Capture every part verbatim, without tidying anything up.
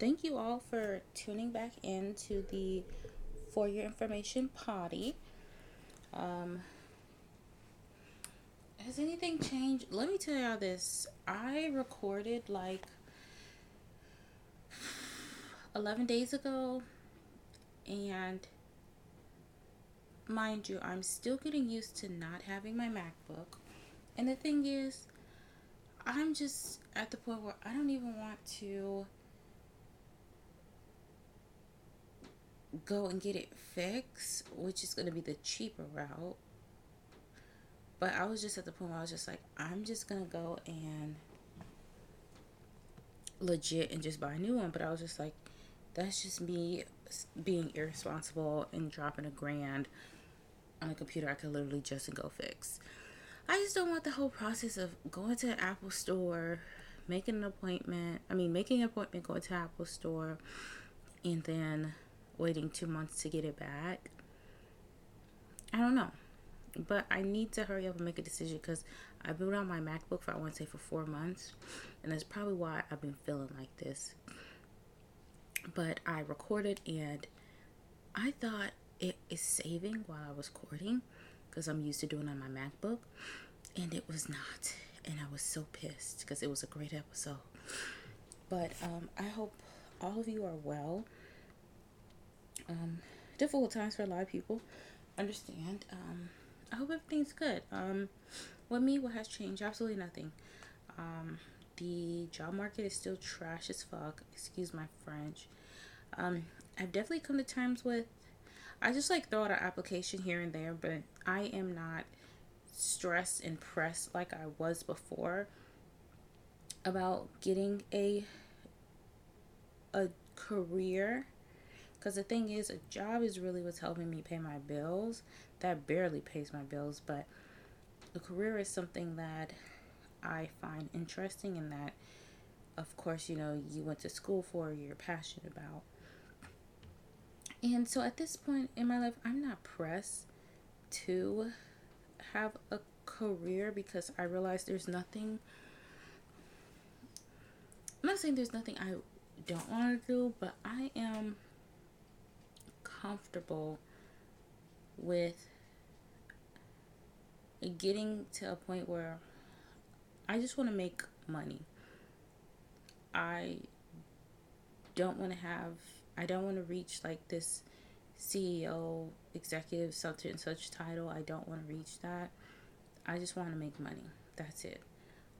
thank you all for tuning back in to the For Your Information potty. Um, has anything changed? Let me tell y'all this. I recorded like eleven days ago, and mind you, I'm still getting used to not having my MacBook. And the thing is, I'm just at the point where I don't even want to go and get it fixed, which is going to be the cheaper route. But I was just at the point where I was just like, I'm just going to go and legit and just buy a new one. But I was just like, that's just me being irresponsible and dropping a grand on a computer I could literally just go fix. I just don't want the whole process of going to an Apple store, making an appointment. I mean, making an appointment, going to an Apple store, and then waiting two months to get it back. I don't know. But I need to hurry up and make a decision, because I've been on my MacBook for, I want to say, for four months. And that's probably why I've been feeling like this. But I recorded, and I thought it is saving while I was recording, because I'm used to doing it on my MacBook. And it was not. And I was so pissed, because it was a great episode. But um, I hope all of you are well. Um, difficult times for a lot of people. Understand. Um, I hope everything's good. Um, with me, what has changed? Absolutely nothing. Um, the job market is still trash as fuck. Excuse my French. Um, I've definitely come to terms with, I just like throw out an application here and there, but I am not stressed and pressed like I was before about getting a a career. Because the thing is, a job is really what's helping me pay my bills. That barely pays my bills, but a career is something that I find interesting, and that, of course, you know, you went to school for, you're passionate about. And so at this point in my life, I'm not pressed to have a career, because I realize there's nothing, I'm not saying there's nothing I don't want to do, but I am comfortable with getting to a point where I just want to make money. I don't want to have, I don't want to reach like this C E O, executive, such and such title. I don't want to reach that. I just want to make money. That's it.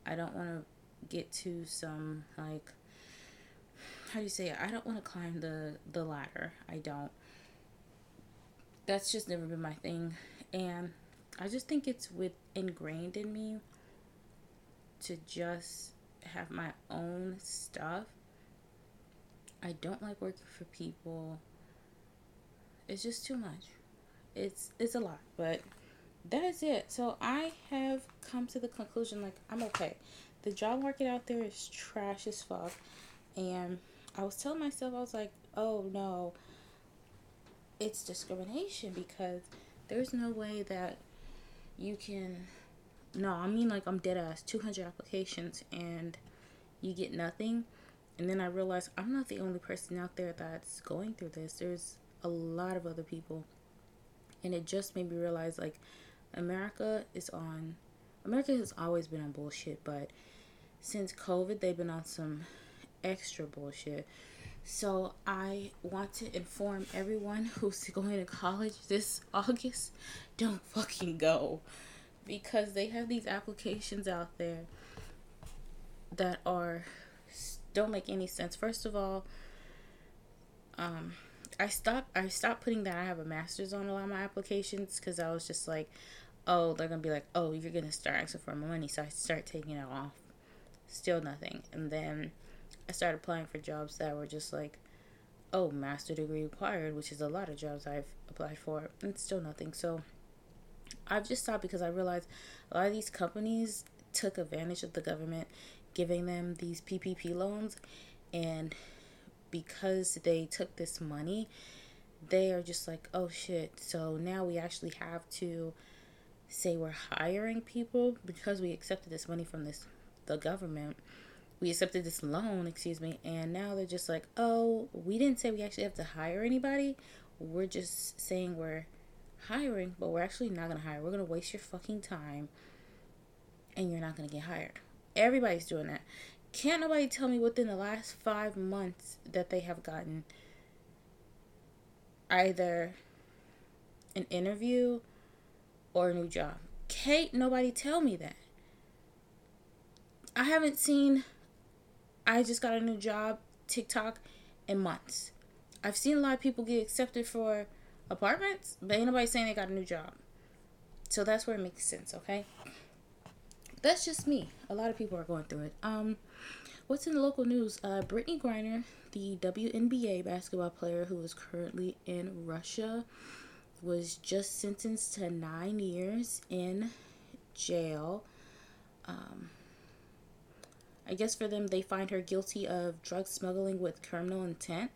I don't want to get to some, like, how do you say it? I don't want to climb the, the ladder. I don't. That's just never been my thing. And I just think it's with ingrained in me to just have my own stuff. I don't like working for people. It's just too much. It's it's a lot, but that is it. So I have come to the conclusion, like, I'm okay. The job market out there is trash as fuck. And I was telling myself, I was like, oh no, it's discrimination, because there's no way that you can, no, I mean, like, I'm dead ass, two hundred applications and you get nothing. And then I realized I'm not the only person out there that's going through this. There's a lot of other people. And it just made me realize, like, America is on, America has always been on bullshit, but since COVID, they've been on some extra bullshit. So I want to inform everyone who's going to college this August, don't fucking go, because they have these applications out there that are, don't make any sense. First of all, um, I stopped, I stopped putting that I have a master's on a lot of my applications, because I was just like, oh, they're going to be like, oh, you're going to start asking for money. So I start taking it off. Still nothing. And then I started applying for jobs that were just like, oh, master degree required, which is a lot of jobs I've applied for, and still nothing. So I've just stopped, because I realized a lot of these companies took advantage of the government giving them these P P P loans, and because they took this money, they are just like, oh shit, so now we actually have to say we're hiring people because we accepted this money from this the government. we accepted this loan, excuse me, and now they're just like, oh, we didn't say we actually have to hire anybody. We're just saying we're hiring, but we're actually not going to hire. We're going to waste your fucking time, and you're not going to get hired. Everybody's doing that. Can't nobody tell me within the last five months that they have gotten either an interview or a new job. Can't nobody tell me that. I haven't seen I just got a new job TikTok in months. I've seen a lot of people get accepted for apartments, but ain't nobody saying they got a new job. So that's where it makes sense, okay? That's just me. A lot of people are going through it. Um, what's in the local news? Uh, Brittany Griner, the W N B A basketball player who is currently in Russia, was just sentenced to nine years in jail. Um, I guess for them, they find her guilty of drug smuggling with criminal intent.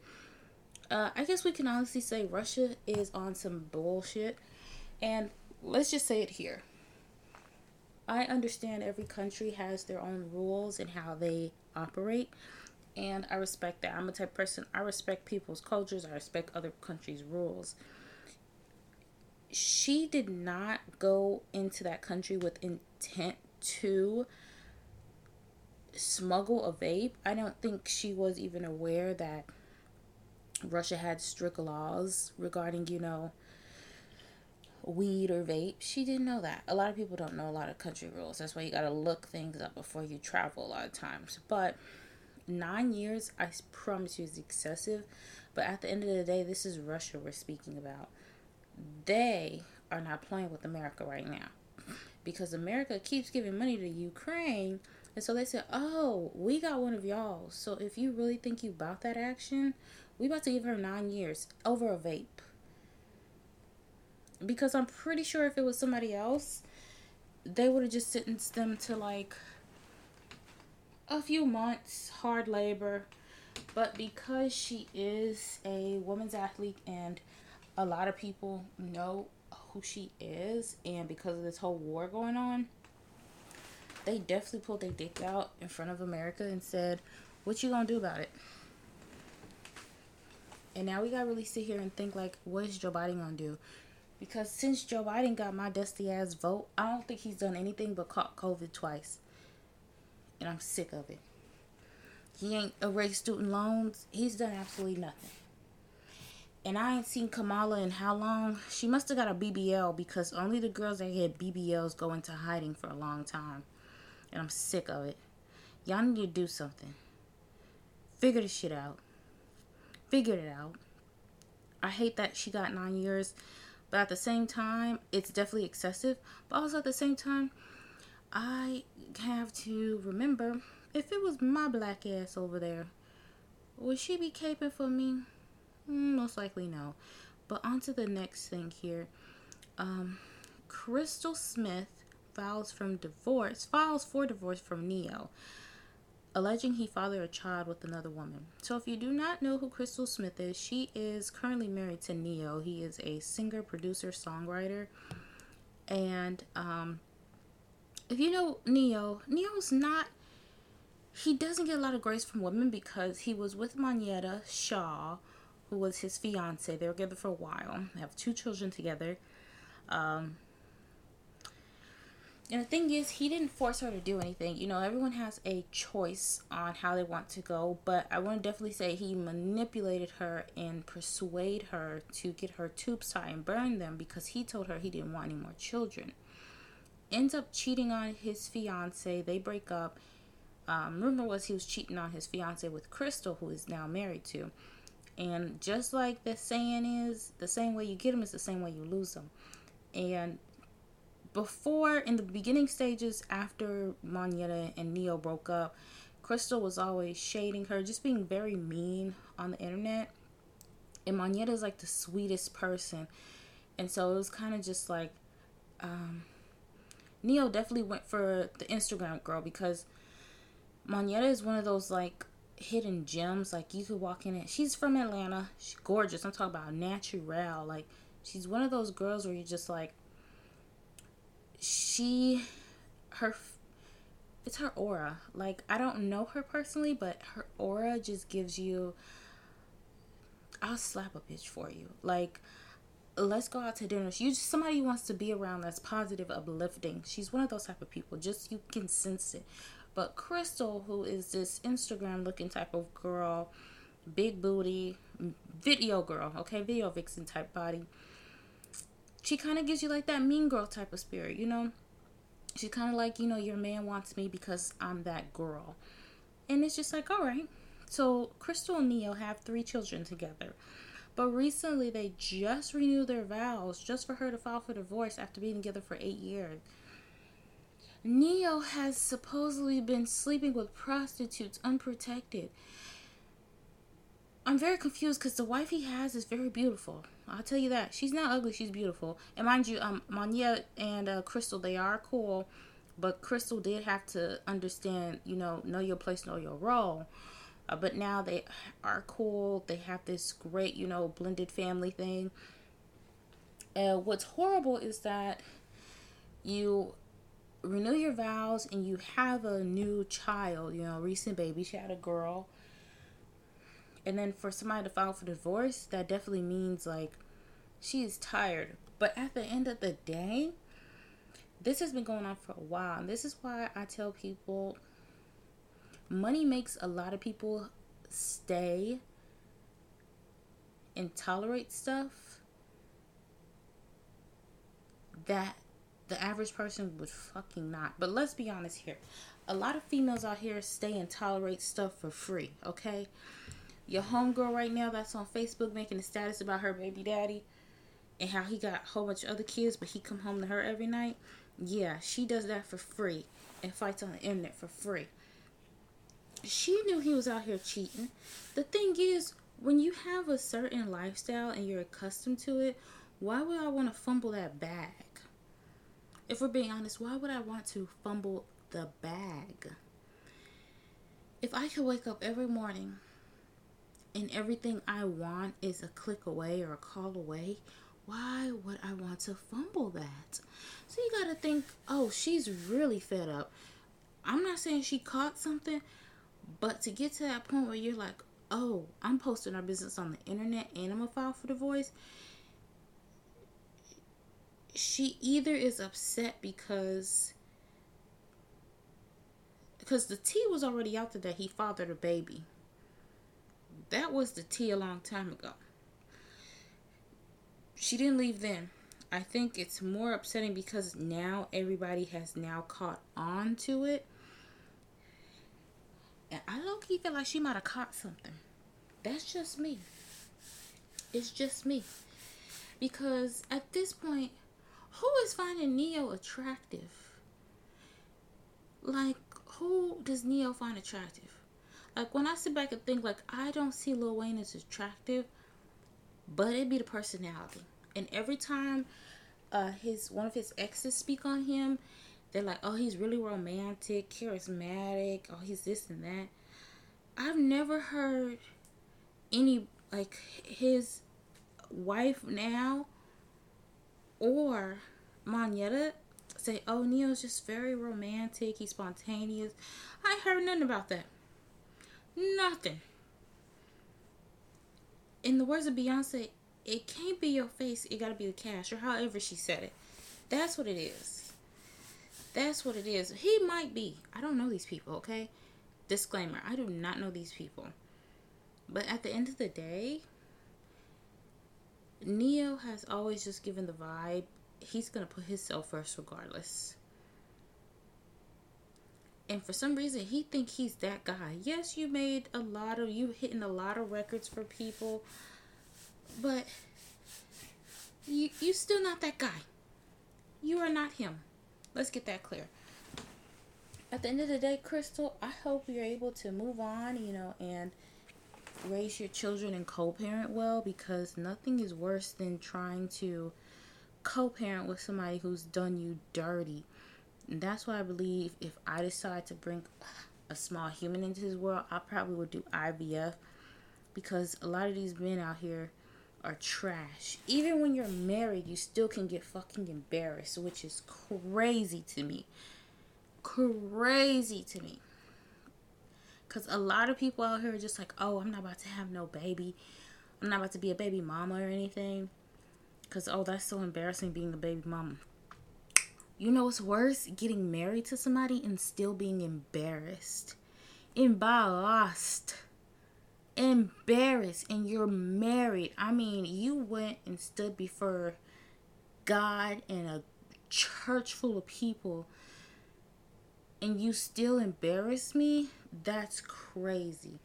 Uh, I guess we can honestly say Russia is on some bullshit. And let's just say it here. I understand every country has their own rules and how they operate, and I respect that. I'm a type of person, I respect people's cultures, I respect other countries' rules. She did not go into that country with intent to smuggle a vape. I don't think she was even aware that Russia had strict laws regarding, you know, weed or vape. She didn't know that. A lot of people don't know a lot of country rules. That's why you gotta look things up before you travel a lot of times. But nine years, I promise you, is excessive. But at the end of the day, this is Russia we're speaking about. They are not playing with America right now, because America keeps giving money to Ukraine. And so they said, oh, we got one of y'all. So if you really think you bought that action, we about to give her nine years over a vape. Because I'm pretty sure if it was somebody else, they would have just sentenced them to like a few months, hard labor. But because she is a women's athlete and a lot of people know who she is, and because of this whole war going on, they definitely pulled their dick out in front of America and said, what you gonna do about it? And now we gotta really sit here and think like, what is Joe Biden gonna do? Because since Joe Biden got my dusty ass vote, I don't think he's done anything but caught COVID twice. And I'm sick of it. He ain't erased student loans. He's done absolutely nothing. And I ain't seen Kamala in how long. She must have got a B B L, because only the girls that had B B Ls go into hiding for a long time. And I'm sick of it. Y'all need to do something. Figure this shit out. Figure it out. I hate that she got nine years. But at the same time, it's definitely excessive. But also at the same time, I have to remember, if it was my black ass over there, would she be caping for me? Most likely no. But on to the next thing here. Um, Crystal Smith files from divorce, files for divorce from Neo, alleging he fathered a child with another woman. So if you do not know who Crystal Smith is, she is currently married to Neo. He is a singer, producer, songwriter. And um, if you know Neo, Neo's not, he doesn't get a lot of grace from women, because he was with Monyetta Shaw, who was his fiance. They were together for a while. They have two children together. Um, And the thing is, he didn't force her to do anything. You know, everyone has a choice on how they want to go. But I want to definitely say he manipulated her and persuaded her to get her tubes tied and burn them, because he told her he didn't want any more children. Ends up cheating on his fiance. They break up. Um, rumor was he was cheating on his fiance with Crystal, who is now married to. And just like the saying is, the same way you get them is the same way you lose them. And before, in the beginning stages, after Monyetta and Neo broke up, Crystal was always shading her, just being very mean on the internet. And Monyetta is like the sweetest person. And so it was kind of just like, um, Neo definitely went for the Instagram girl, because Monyetta is one of those like hidden gems. Like, you could walk in it. She's from Atlanta. She's gorgeous. I'm talking about natural. Like, she's one of those girls where you're just like, she her it's her aura. Like, I don't know her personally, but her aura just gives you, I'll slap a bitch for you. Like, let's go out to dinner. She's just somebody who wants to be around that's positive, uplifting. She's one of those type of people. Just, you can sense it. But Crystal, who is this Instagram looking type of girl, big booty, video girl, okay, video vixen type body, she kind of gives you like that mean girl type of spirit, you know? She's kind of like, you know, your man wants me because I'm that girl. And it's just like, all right. So Crystal and Neo have three children together. But recently they just renewed their vows just for her to file for divorce after being together for eight years. Neo has supposedly been sleeping with prostitutes unprotected. I'm very confused because the wife he has is very beautiful. I'll tell you that. She's not ugly. She's beautiful. And mind you, um, Monyetta and uh, Crystal, they are cool. But Crystal did have to understand, you know, know your place, know your role. Uh, but now they are cool. They have this great, you know, blended family thing. Uh, what's horrible is that you renew your vows and you have a new child, you know, recent baby. She had a girl. And then for somebody to file for divorce, that definitely means, like, she is tired. But at the end of the day, this has been going on for a while. And this is why I tell people, money makes a lot of people stay and tolerate stuff that the average person would fucking not. But let's be honest here. A lot of females out here stay and tolerate stuff for free, okay? Your homegirl right now that's on Facebook making a status about her baby daddy and how he got a whole bunch of other kids, but he come home to her every night. Yeah, she does that for free and fights on the internet for free. She knew he was out here cheating. The thing is, when you have a certain lifestyle and you're accustomed to it, why would I want to fumble that bag? If we're being honest, why would I want to fumble the bag? If I could wake up every morning and everything I want is a click away or a call away, why would I want to fumble that? So you gotta think, oh, she's really fed up. I'm not saying she caught something, but to get to that point where you're like, oh, I'm posting our business on the internet and I'm gonna file for divorce. She either is upset because because the tea was already out there that he fathered a baby. That was the tea a long time ago. She didn't leave then. I think it's more upsetting because now everybody has now caught on to it. And I low-key feel like she might have caught something. That's just me. It's just me. Because at this point, who is finding Neo attractive? Like, who does Neo find attractive? Like, when I sit back and think, like, I don't see Lil Wayne as attractive, but it'd be the personality. And every time uh, his one of his exes speak on him, they're like, oh, he's really romantic, charismatic, oh, he's this and that. I've never heard any, like, his wife now or Monyetta say, oh, Neo's just very romantic, he's spontaneous. I ain't heard nothing about that. Nothing. In the words of Beyonce, it can't be your face, it gotta be the cash, or however she said it. That's what it is. That's what it is. He might be. I don't know these people, okay? Disclaimer, I do not know these people. But at the end of the day, Neo has always just given the vibe he's gonna put himself first regardless. And for some reason, he think he's that guy. Yes, you made a lot of, you hitting a lot of records for people, but you you still not that guy. You are not him. Let's get that clear. At the end of the day, Crystal, I hope you're able to move on, you know, and raise your children and co-parent well, because nothing is worse than trying to co-parent with somebody who's done you dirty. And that's why I believe if I decide to bring a small human into this world, I probably would do I V F, because a lot of these men out here are trash. Even when you're married, you still can get fucking embarrassed, which is crazy to me. crazy to me. Because a lot of people out here are just like, oh, I'm not about to have no baby. I'm not about to be a baby mama or anything. Because, oh, that's so embarrassing being a baby mama. You know what's worse? Getting married to somebody and still being embarrassed. Embarrassed. Embarrassed. And you're married. I mean, you went and stood before God and a church full of people. And you still embarrass me? That's crazy.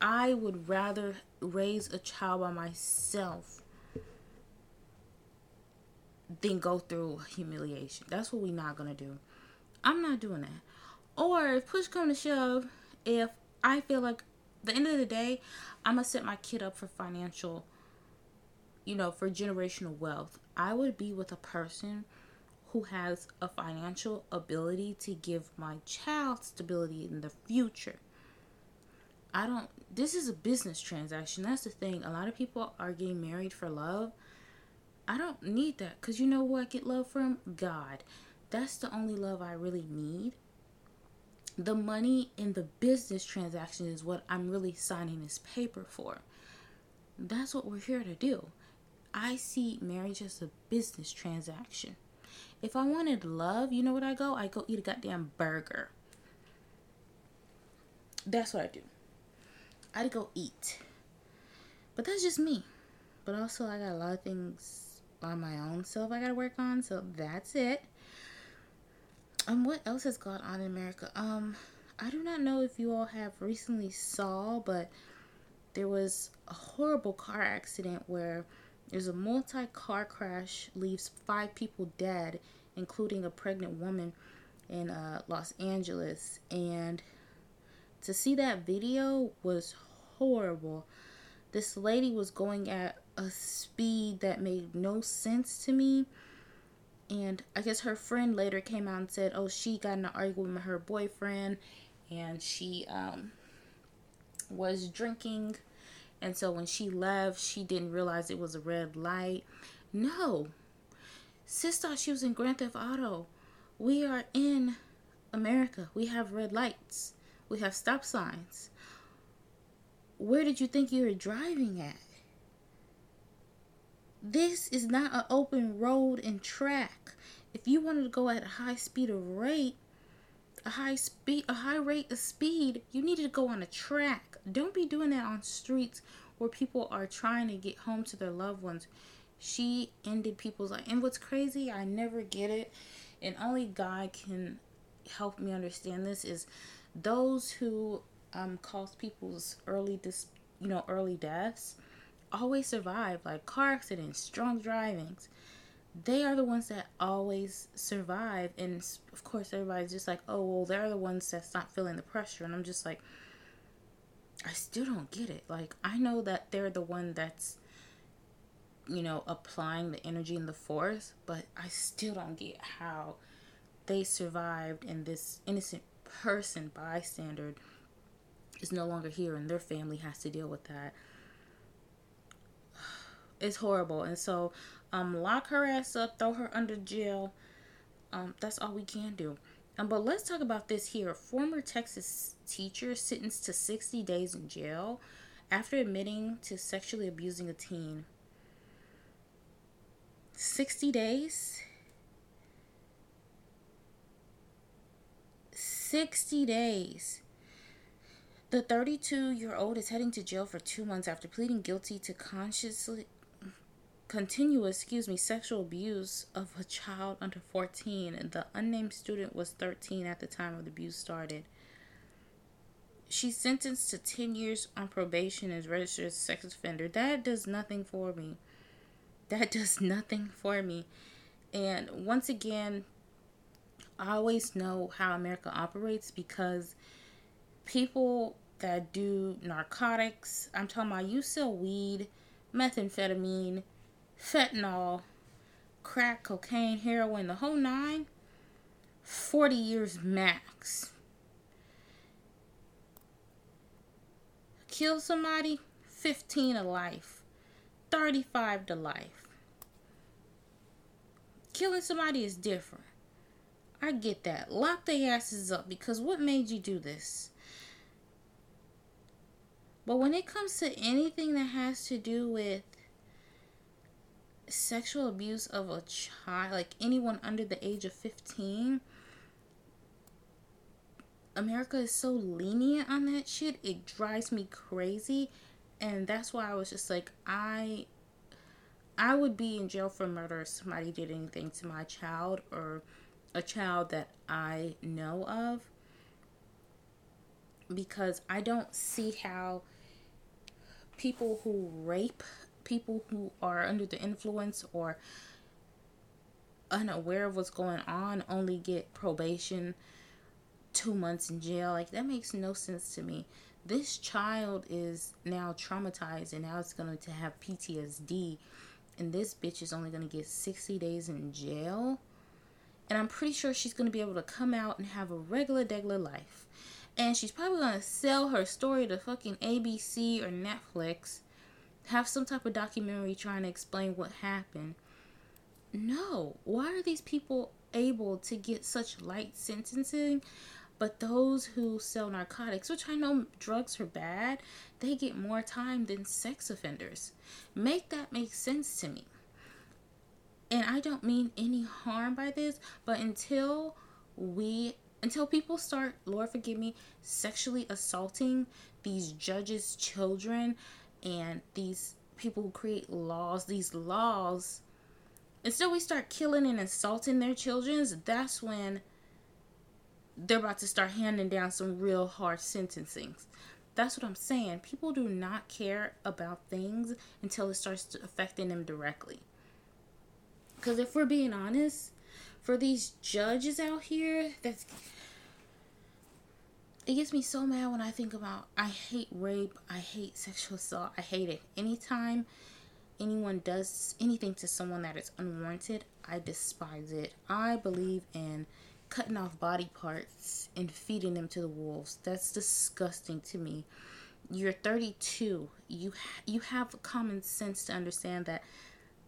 I would rather raise a child by myself than go through humiliation. That's what we're not going to do. I'm not doing that. Or if push come to shove, if I feel like at the end of the day, I'm going to set my kid up for financial, you know, for generational wealth, I would be with a person who has a financial ability to give my child stability in the future. I don't, this is a business transaction. That's the thing. A lot of people are getting married for love. I don't need that, because you know where I get love from? God. That's the only love I really need. The money in the business transaction is what I'm really signing this paper for. That's what we're here to do. I see marriage as a business transaction. If I wanted love, you know what I go? I go eat a goddamn burger. That's what I do. I'd go eat. But that's just me. But also, I got a lot of things on my own self I got to work on. So that's it. Um, what else has gone on in America? Um, I do not know if you all have recently saw, but there was a horrible car accident where there's a multi-car crash, leaves five people dead, including a pregnant woman in uh, Los Angeles. And to see that video was horrible. This lady was going at a speed that made no sense to me. And I guess her friend later came out and said, oh, she got in an argument with her boyfriend and she um, was drinking. And so when she left, she didn't realize it was a red light. No. Sis thought she was in Grand Theft Auto. We are in America. We have red lights. We have stop signs. Where did you think you were driving at? This is not an open road and track. If you wanted to go at a high speed of rate, a high speed, a high rate of speed, you needed to go on a track. Don't be doing that on streets where people are trying to get home to their loved ones. She ended people's life. And what's crazy, I never get it, and only God can help me understand this, is those who um cause people's early dis you know early deaths always survive, like car accidents, drunk drivings. They are the ones that always survive. And of course everybody's just like, oh well, they're the ones that's not feeling the pressure. And I'm just like, I still don't get it. Like, I know that they're the one that's, you know, applying the energy and the force, but I still don't get how they survived and this innocent person, bystander, is no longer here and their family has to deal with that. It's horrible. And so um lock her ass up, throw her under jail. Um that's all we can do. Um but let's talk about this here. Former Texas teacher sentenced to sixty days in jail after admitting to sexually abusing a teen. sixty days? sixty days. The thirty-two-year-old is heading to jail for two months after pleading guilty to consciously continuous, excuse me, sexual abuse of a child under fourteen. The unnamed student was thirteen at the time of the abuse started. She's sentenced to ten years on probation and is registered as a sex offender. That does nothing for me. That does nothing for me. And once again, I always know how America operates, because people that do narcotics, I'm talking about, you sell weed, methamphetamine, fentanyl, crack, cocaine, heroin, the whole nine, forty years max. Kill somebody, fifteen to life, thirty-five to life. Killing somebody is different. I get that. Lock their asses up, because what made you do this? But when it comes to anything that has to do with sexual abuse of a child, like anyone under the age of fifteen, America is so lenient on that shit. It drives me crazy. And that's why I was just like, I I would be in jail for murder if somebody did anything to my child or a child that I know of. Because I don't see how people who rape, people who are under the influence or unaware of what's going on, only get probation, two months in jail. Like, that makes no sense to me. This child is now traumatized, and now it's going to have P T S D, and this bitch is only going to get sixty days in jail. And I'm pretty sure she's going to be able to come out and have a regular, regular life. And she's probably going to sell her story to fucking A B C or Netflix. Have some type of documentary trying to explain what happened. No. Why are these people able to get such light sentencing? But those who sell narcotics, which I know drugs are bad, they get more time than sex offenders. Make that make sense to me. And I don't mean any harm by this, but until we... Until people start, Lord forgive me, sexually assaulting these judges' children and these people who create laws, these laws, until we start killing and assaulting their children, that's when they're about to start handing down some real harsh sentencing. That's what I'm saying. People do not care about things until it starts affecting them directly. Because if we're being honest, for these judges out here, that's, it gets me so mad when I think about, I hate rape, I hate sexual assault, I hate it. Anytime anyone does anything to someone that is unwarranted, I despise it. I believe in cutting off body parts and feeding them to the wolves. That's disgusting to me. You're thirty-two. You, you have common sense to understand that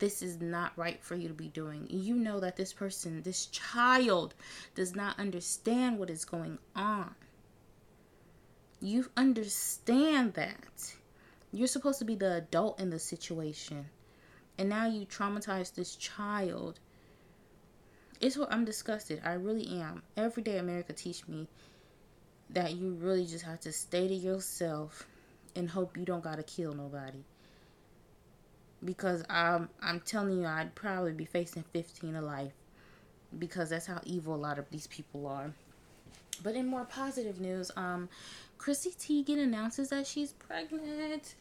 this is not right for you to be doing. You know that this person, this child, does not understand what is going on. You understand that. You're supposed to be the adult in the situation. And now you traumatize this child. It's what I'm disgusted. I really am. Every day America teach me that you really just have to stay to yourself and hope you don't gotta kill nobody. Because I'm, I'm telling you, I'd probably be facing fifteen a life. Because that's how evil a lot of these people are. But in more positive news, um, Chrissy Teigen announces that she's pregnant.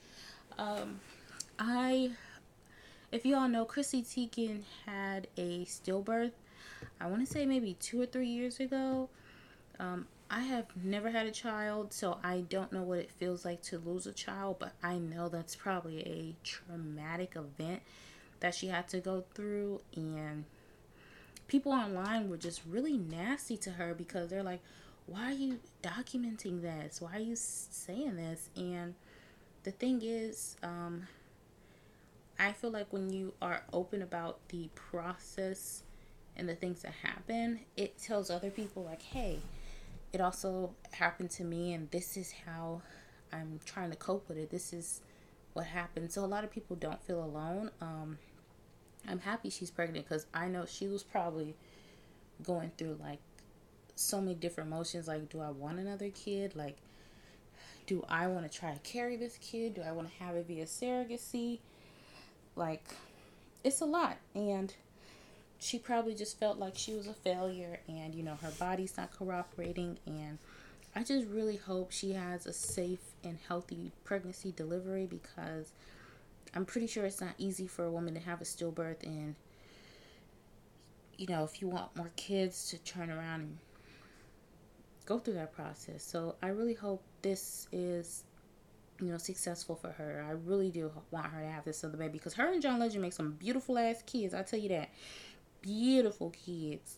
Um, I, if you all know, Chrissy Teigen had a stillbirth. I want to say maybe two or three years ago. Um, I have never had a child, so I don't know what it feels like to lose a child, but I know that's probably a traumatic event that she had to go through. And people online were just really nasty to her because they're like, why are you documenting this? Why are you saying this? And the thing is, um, I feel like when you are open about the process and the things that happen, it tells other people like, hey, it also happened to me, and this is how I'm trying to cope with it. This is what happened. So a lot of people don't feel alone. Um, I'm happy she's pregnant because I know she was probably going through, like, so many different emotions. Like, do I want another kid? Like, do I want to try to carry this kid? Do I want to have it via surrogacy? Like, it's a lot. And she probably just felt like she was a failure, and, you know, her body's not cooperating. And I just really hope she has a safe and healthy pregnancy delivery, because I'm pretty sure it's not easy for a woman to have a stillbirth. And, you know, if you want more kids, to turn around and go through that process. So I really hope this is, you know, successful for her. I really do want her to have this other baby, because her and John Legend make some beautiful ass kids. I tell you that. Beautiful kids,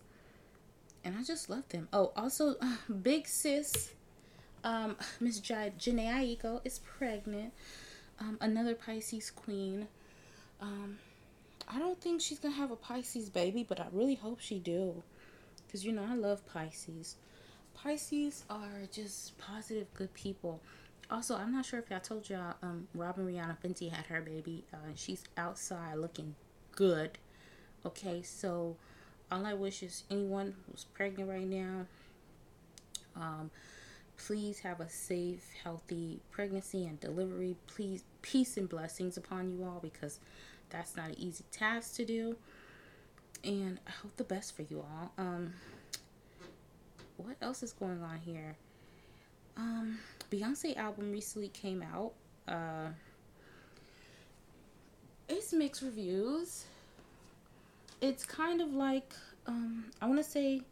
and I just love them. Oh, also, uh, big sis, um, Miss J- Janae Aiko is pregnant. Um, another Pisces queen. Um, I don't think she's gonna have a Pisces baby, but I really hope she do. because, you know, I love Pisces. Pisces are just positive, good people. Also, I'm not sure if I told y'all, um, Robin Rihanna Fenty had her baby. Uh, she's outside looking good. Okay, so all I wish is anyone who's pregnant right now, um, please have a safe, healthy pregnancy and delivery. Please, peace and blessings upon you all, because that's not an easy task to do. And I hope the best for you all. Um, what else is going on here? Um, Beyonce album recently came out. Uh, it's mixed reviews. It's kind of like, um, I want to say,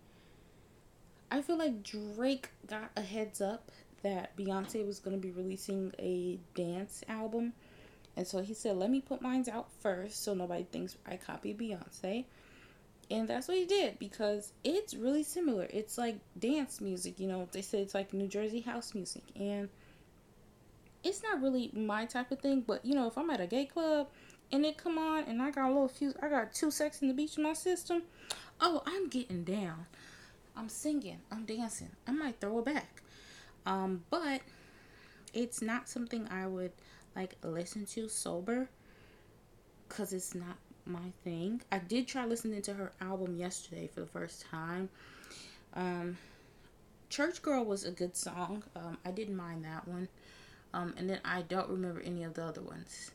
I feel like Drake got a heads up that Beyonce was going to be releasing a dance album. And so he said, let me put mine out first so nobody thinks I copied Beyonce. And that's what he did, because it's really similar. It's like dance music, you know. They say it's like New Jersey house music. And it's not really my type of thing. But, you know, if I'm at a gay club and it come on and I got a little few, I got two Sex on the Beach in my system, oh, I'm getting down. I'm singing. I'm dancing. I might throw it back. Um, but it's not something I would, like, listen to sober, because it's not my thing. I did try listening to her album yesterday for the first time. Um, Church Girl was a good song. Um, I didn't mind that one. Um, and then I don't remember any of the other ones,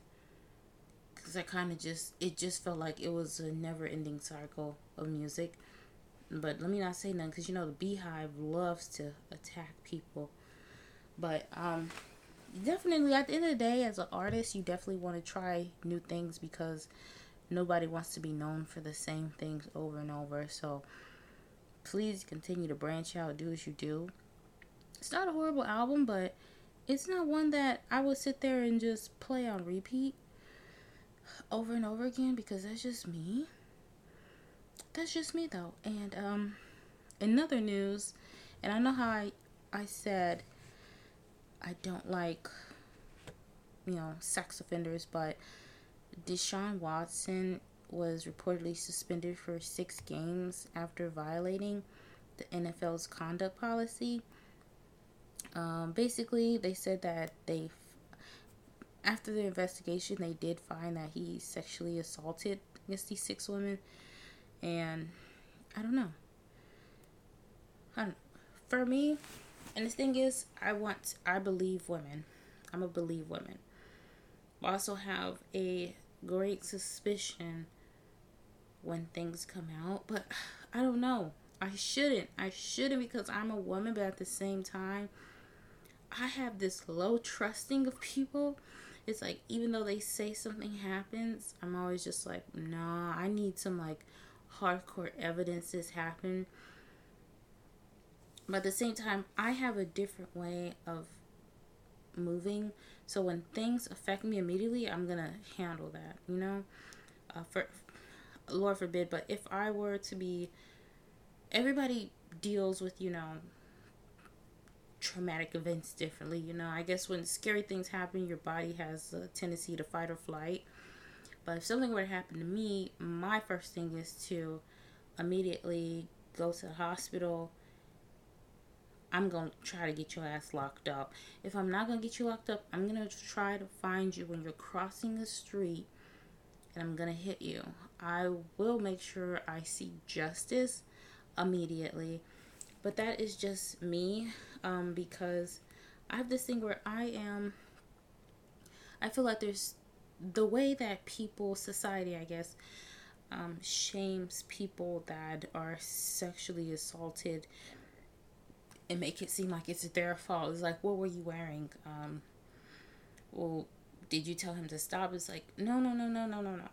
because I kind of just, it just felt like it was a never-ending cycle of music. But let me not say nothing, because, you know, the Beehive loves to attack people. But, um, definitely, at the end of the day, as an artist, you definitely want to try new things, because nobody wants to be known for the same things over and over. So, please continue to branch out, do as you do. It's not a horrible album, but it's not one that I would sit there and just play on repeat over and over again, because that's just me. That's just me, though. And um, in other news, and I know how I, I said I don't like, you know, sex offenders, but Deshaun Watson was reportedly suspended for six games after violating the N F L's conduct policy. Um, basically, they said that they, after the investigation, they did find that he sexually assaulted against these six women. And I don't know. I don't, for me, and the thing is, I want, I believe women. I'm a believe women. I also have a great suspicion when things come out, but I don't know. I shouldn't. I shouldn't, because I'm a woman, but at the same time, I have this low trusting of people. It's like, even though they say something happens, I'm always just like, nah, I need some, like, hardcore evidence this happened. But at the same time, I have a different way of moving. So when things affect me immediately, I'm gonna handle that, you know. Uh, for Lord forbid, but if I were to be, everybody deals with, you know, traumatic events differently, you know. I guess when scary things happen, your body has a tendency to fight or flight. But if something were to happen to me, my first thing is to immediately go to the hospital. I'm going to try to get your ass locked up. If I'm not going to get you locked up, I'm going to try to find you when you're crossing the street, and I'm going to hit you. I will make sure I see justice immediately. But that is just me, um, because I have this thing where I am, I feel like there's, the way that people, society, I guess, um, shames people that are sexually assaulted and make it seem like it's their fault. It's like, what were you wearing? Um, well, did you tell him to stop? It's like, no, no, no, no, no, no, no.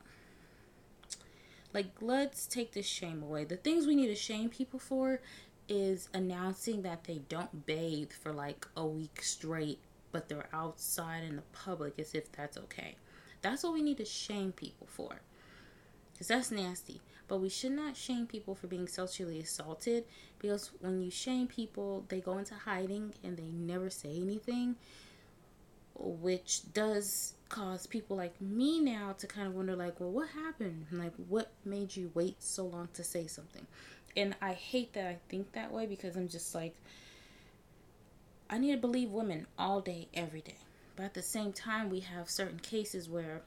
Like, let's take this shame away. The things we need to shame people for is announcing that they don't bathe for like a week straight, but they're outside in the public as if that's okay. That's what we need to shame people for, because that's nasty. But we should not shame people for being sexually assaulted, because when you shame people, they go into hiding and they never say anything, which does cause people like me now to kind of wonder, like, well, what happened? Like, what made you wait so long to say something? And I hate that I think that way, because I'm just like, I need to believe women all day, every day. But at the same time, we have certain cases where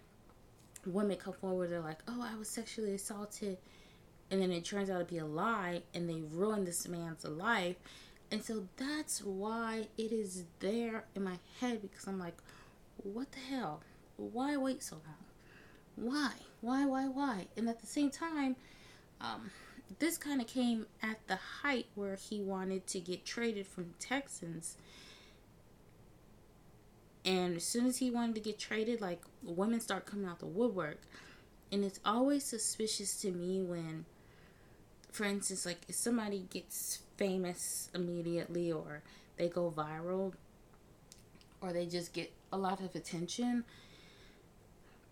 women come forward, they're like, oh, I was sexually assaulted. And then it turns out to be a lie, and they ruin this man's life. And so that's why it is there in my head, because I'm like, what the hell? Why wait so long? Why? Why, why, why? And at the same time, um, this kind of came at the height where he wanted to get traded from Texans. And as soon as he wanted to get traded, like, women start coming out the woodwork. And it's always suspicious to me when, for instance, like, if somebody gets famous immediately, or they go viral, or they just get a lot of attention,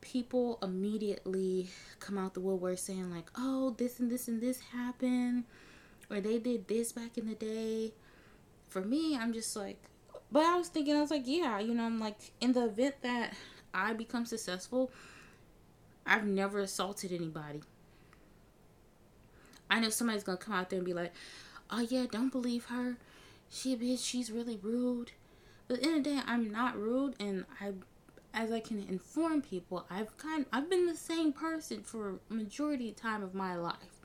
people immediately come out the woodwork saying, like, oh, this and this and this happened, or they did this back in the day. For me, I'm just like, but I was thinking, I was like, yeah, you know, I'm like, in the event that I become successful, I've never assaulted anybody. I know somebody's going to come out there and be like, oh, yeah, don't believe her. She a bitch. She's really rude. But at the end of the day, I'm not rude. And I, as I can inform people, I've kind of, I've been the same person for majority of the time of my life.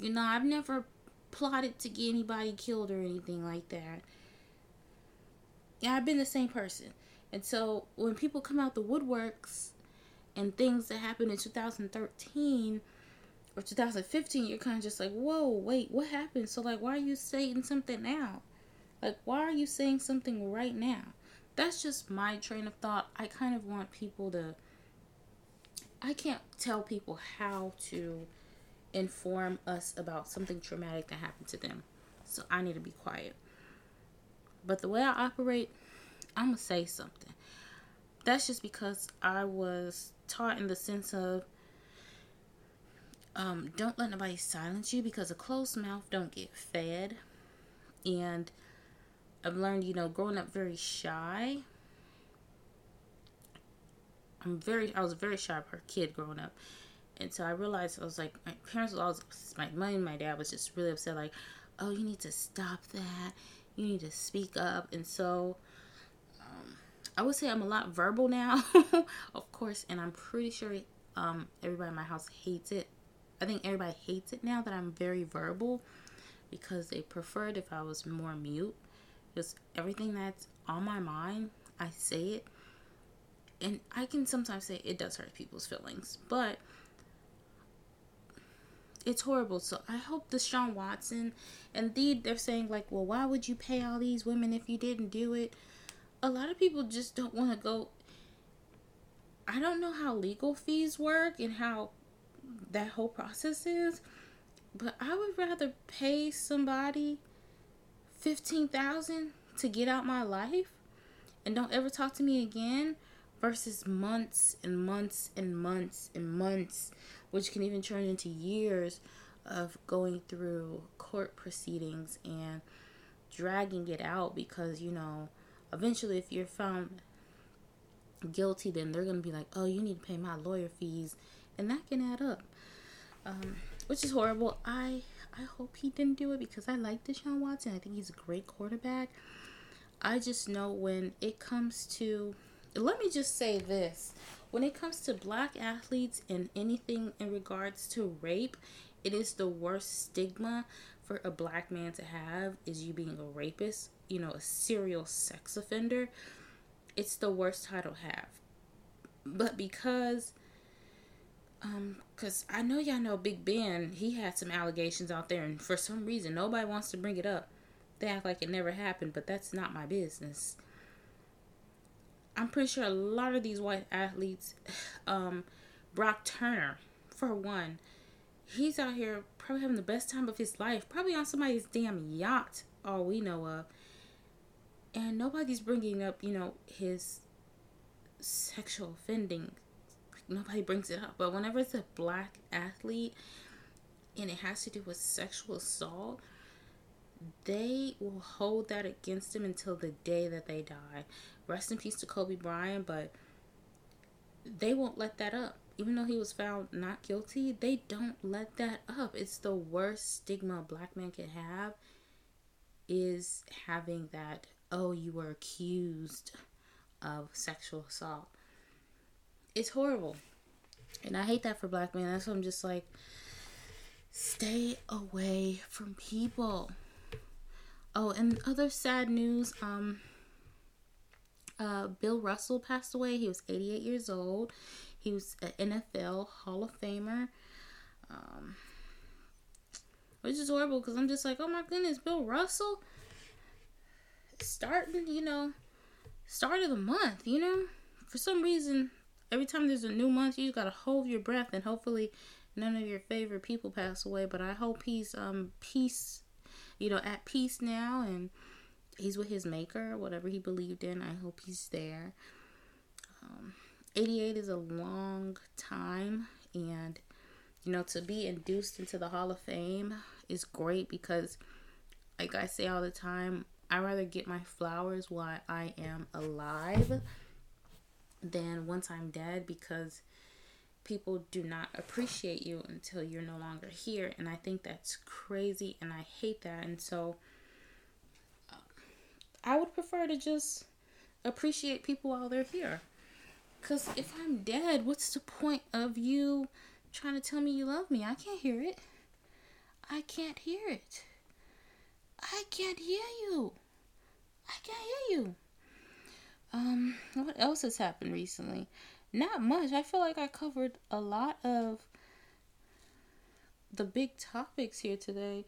You know, I've never plotted to get anybody killed or anything like that. Yeah, I've been the same person. And so when people come out the woodworks and things that happened in two thousand thirteen... or two thousand fifteen, you're kind of just like, whoa, wait, what happened? So, like, why are you saying something now? Like, why are you saying something right now? That's just my train of thought. I kind of want people to... I can't tell people how to inform us about something traumatic that happened to them. So, I need to be quiet. But the way I operate, I'm going to say something. That's just because I was taught in the sense of, Um, don't let nobody silence you, because a closed mouth don't get fed. And I've learned, you know, growing up very shy. I'm very, I was a very shy kid growing up. And so I realized, I was like, my parents were always, my mom and my dad was just really upset, like, oh, you need to stop that. You need to speak up. And so, um, I would say I'm a lot verbal now, of course. And I'm pretty sure, um, everybody in my house hates it. I think everybody hates it now that I'm very verbal, because they preferred if I was more mute. Just everything that's on my mind, I say it. And I can sometimes say it does hurt people's feelings, but it's horrible. So I hope Deshaun Watson, indeed, they're saying, like, well, why would you pay all these women if you didn't do it? A lot of people just don't want to go. I don't know how legal fees work and how that whole process is, but I would rather pay somebody fifteen thousand dollars to get out my life and don't ever talk to me again, versus months and months and months and months, which can even turn into years of going through court proceedings and dragging it out, because, you know, eventually if you're found guilty, then they're going to be like, oh, you need to pay my lawyer fees. And that can add up, um, which is horrible. I I hope he didn't do it, because I like Deshaun Watson. I think he's a great quarterback. I just know when it comes to, let me just say this. When it comes to black athletes and anything in regards to rape, it is the worst stigma for a black man to have, is you being a rapist, you know, a serial sex offender. It's the worst title to have. But because... Um, cause I know y'all know Big Ben, he had some allegations out there, and for some reason, nobody wants to bring it up. They act like it never happened, but that's not my business. I'm pretty sure a lot of these white athletes, um, Brock Turner, for one, he's out here probably having the best time of his life, probably on somebody's damn yacht, all we know of. And nobody's bringing up, you know, his sexual offending. Nobody brings it up. But whenever it's a black athlete and it has to do with sexual assault, they will hold that against them until the day that they die. Rest in peace to Kobe Bryant, but they won't let that up. even though he was found not guilty, they don't let that up. It's the worst stigma a black man can have, is having that, oh, you were accused of sexual assault. It's horrible. And I hate that for black men. That's why I'm just like, stay away from people. Oh, and other sad news, um, uh, Bill Russell passed away. He was eighty-eight years old. He was an N F L Hall of Famer. Um, which is horrible because I'm just like, oh my goodness, Bill Russell? Starting, you know, start of the month, you know? For some reason, every time there's a new month, you gotta hold your breath and hopefully none of your favorite people pass away. But I hope he's um peace, you know, at peace now, and he's with his maker, whatever he believed in. I hope he's there. Um, eighty-eight is a long time, and you know, to be induced into the Hall of Fame is great because, like I say all the time, I rather get my flowers while I am alive than once I'm dead, because people do not appreciate you until you're no longer here. And I think that's crazy, and I hate that. And so uh, I would prefer to just appreciate people while they're here, because if I'm dead, what's the point of you trying to tell me you love me? I can't hear it. I can't hear it. I can't hear you. I can't hear you. Um, what else has happened recently? Not much. I feel like I covered a lot of the big topics here today.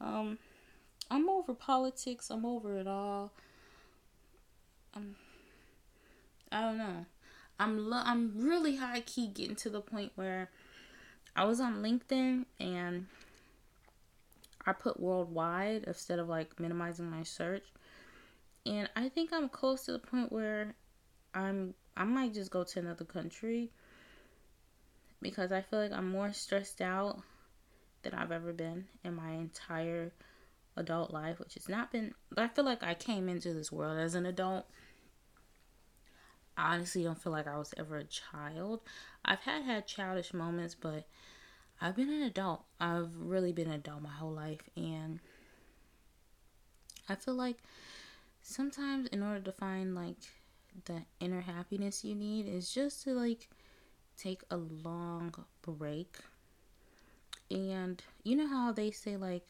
Um, I'm over politics. I'm over it all. Um, I don't know. I'm lo- I'm really high key getting to the point where I was on LinkedIn and I put worldwide instead of like minimizing my search. And I think I'm close to the point where I'm, I might just go to another country, because I feel like I'm more stressed out than I've ever been in my entire adult life, which has not been, I feel like I came into this world as an adult. I honestly don't feel like I was ever a child. I've had had childish moments, but I've been an adult. I've really been an adult my whole life. And I feel like sometimes in order to find like the inner happiness you need is just to like take a long break. And you know how they say like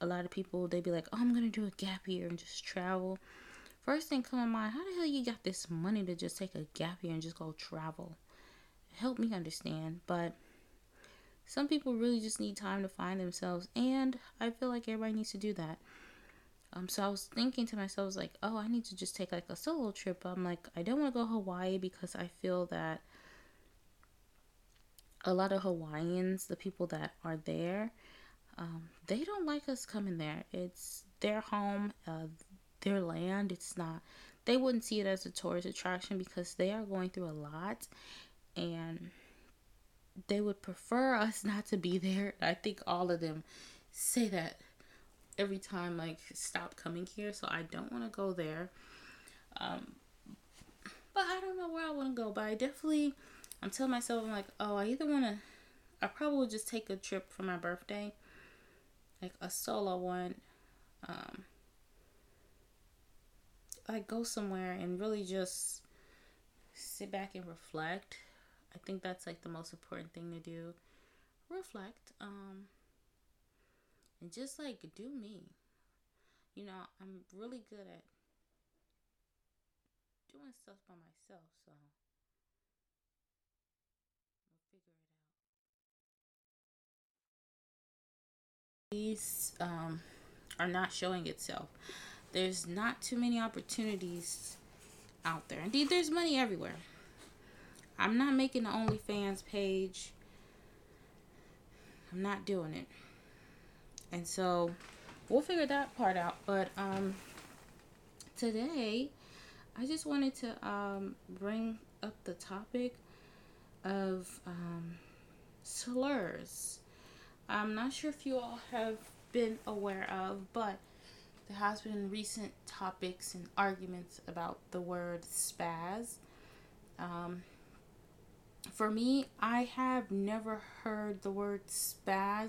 a lot of people, they be like, oh, I'm gonna do a gap year and just travel. First thing come to mind, how the hell you got this money to just take a gap year and just go travel? Help me understand. But some people really just need time to find themselves, and I feel like everybody needs to do that. Um, so I was thinking to myself, I was like, oh, I need to just take like a solo trip. I'm like, I don't want to go to Hawaii because I feel that a lot of Hawaiians, the people that are there, um, they don't like us coming there. It's their home, uh, their land. It's not, they wouldn't see it as a tourist attraction because they are going through a lot, and they would prefer us not to be there. I think all of them say that every time, like, stop coming here. So I don't want to go there. Um, but I don't know where I want to go. But I definitely, I'm telling myself, I'm like, oh, I either want to, I probably would just take a trip for my birthday, like a solo one. Um, like go somewhere and really just sit back and reflect. I think that's like the most important thing to do. Reflect. Um. And just, like, do me. You know, I'm really good at doing stuff by myself, so we'll figure it out. These um, are not showing itself. There's not too many opportunities out there. Indeed, there's money everywhere. I'm not making the OnlyFans page. I'm not doing it. And so we'll figure that part out. But um, today, I just wanted to um, bring up the topic of um, slurs. I'm not sure if you all have been aware of, but there has been recent topics and arguments about the word spaz. Um, For me, I have never heard the word spaz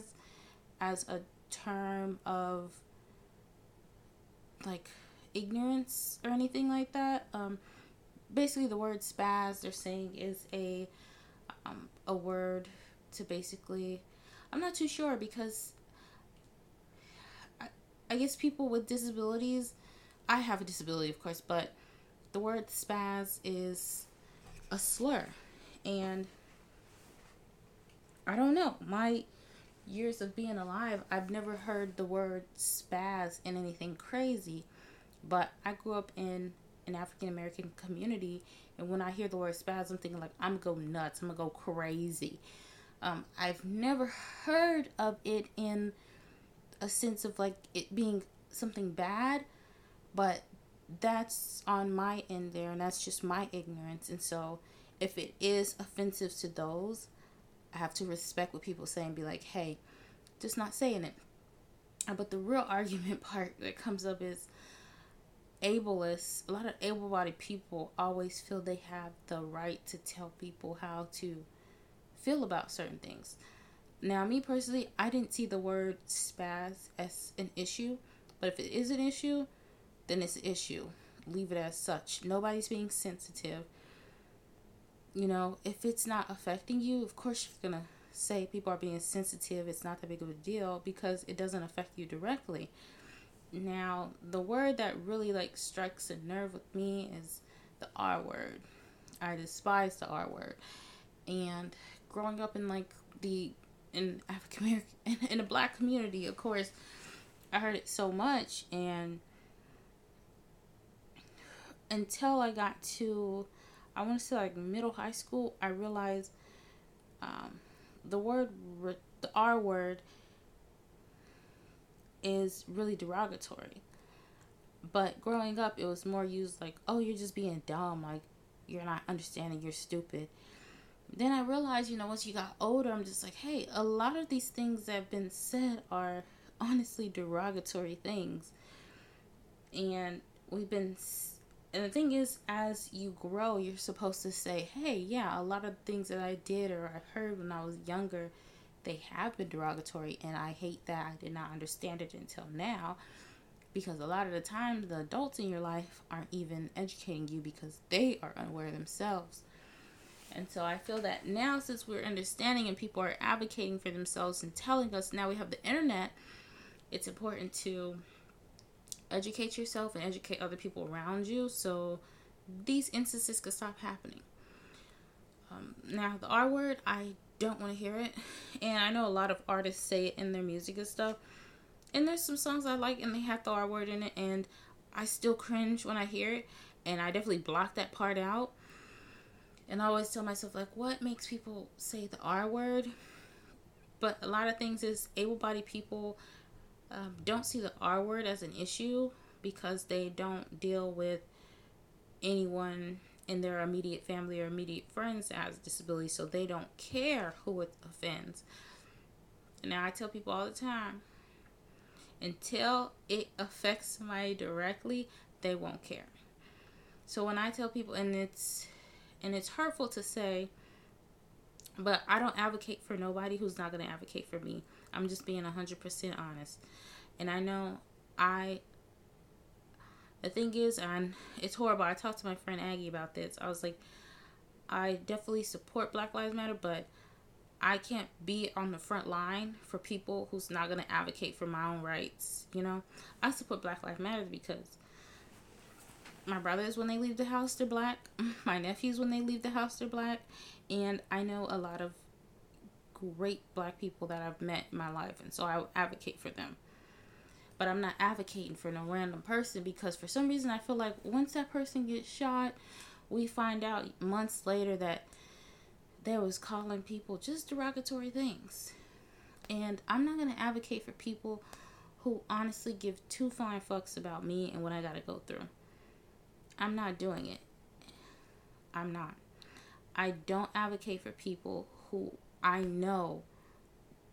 as a term of, like, ignorance or anything like that. Um, basically, the word spaz, they're saying, is a, um, a word to basically... I'm not too sure because I, I guess people with disabilities... I have a disability, of course, but the word spaz is a slur. And I don't know, my years of being alive, I've never heard the word spaz in anything crazy. But I grew up in an African-American community, and when I hear the word spaz, I'm thinking like, I'm going to go nuts, I'm going to go crazy. Um, I've never heard of it in a sense of like it being something bad, but that's on my end there, and that's just my ignorance. And so if it is offensive to those, I have to respect what people say and be like, hey, just not saying it. But the real argument part that comes up is ableists. A lot of able-bodied people always feel they have the right to tell people how to feel about certain things. Now, me personally, I didn't see the word spaz as an issue, but if it is an issue, then it's an issue. Leave it as such. Nobody's being sensitive. You know, if it's not affecting you, of course you're going to say people are being sensitive. It's not that big of a deal because it doesn't affect you directly. Now, the word that really, like, strikes a nerve with me is the R word. I despise the R word. And growing up in, like, the, in African American, in a black community, of course, I heard it so much. And until I got to... I want to say like middle high school, I realized um, the word, re- the R word is really derogatory. But growing up, it was more used like, oh, you're just being dumb. Like, you're not understanding, you're stupid. Then I realized, you know, once you got older, I'm just like, hey, a lot of these things that have been said are honestly derogatory things. And we've been... S- And the thing is, as you grow, you're supposed to say, hey, yeah, a lot of things that I did or I heard when I was younger, they have been derogatory. And I hate that I did not understand it until now. Because a lot of the time, the adults in your life aren't even educating you because they are unaware themselves. And so I feel that now, since we're understanding and people are advocating for themselves and telling us, now we have the internet, it's important to... educate yourself and educate other people around you so these instances could stop happening. Um, now, the R word, I don't want to hear it. And I know a lot of artists say it in their music and stuff. And there's some songs I like and they have the R word in it. And I still cringe when I hear it. And I definitely block that part out. And I always tell myself, like, what makes people say the R word? But a lot of things is able-bodied people... Um, don't see the R word as an issue because they don't deal with anyone in their immediate family or immediate friends that has a disability, so they don't care who it offends. Now, I tell people all the time, until it affects somebody directly, they won't care. So when I tell people, and it's and it's hurtful to say, but I don't advocate for nobody who's not going to advocate for me. I'm just being one hundred percent honest. And I know I... The thing is, and it's horrible. I talked to my friend Aggie about this. I was like, I definitely support Black Lives Matter, but I can't be on the front line for people who's not going to advocate for my own rights, you know? I support Black Lives Matter because my brothers, when they leave the house, they're Black. My nephews, when they leave the house, they're Black. And I know a lot of great Black people that I've met in my life, and so I advocate for them. But I'm not advocating for no random person because for some reason I feel like once that person gets shot, we find out months later that they was calling people just derogatory things. And I'm not going to advocate for people who honestly give two flying fucks about me and what I got to go through. I'm not doing it. I'm not. I don't advocate for people who I know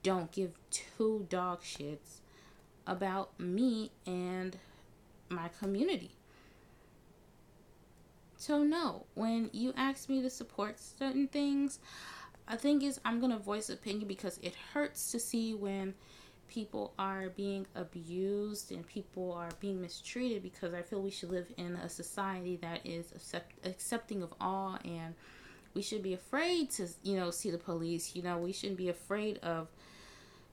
don't give two dog shits about me and my community. So no, when you ask me to support certain things, the thing is I'm going to voice opinion because it hurts to see when people are being abused and people are being mistreated, because I feel we should live in a society that is accept- accepting of all, and we should be afraid to, you know, see the police. You know, we shouldn't be afraid of,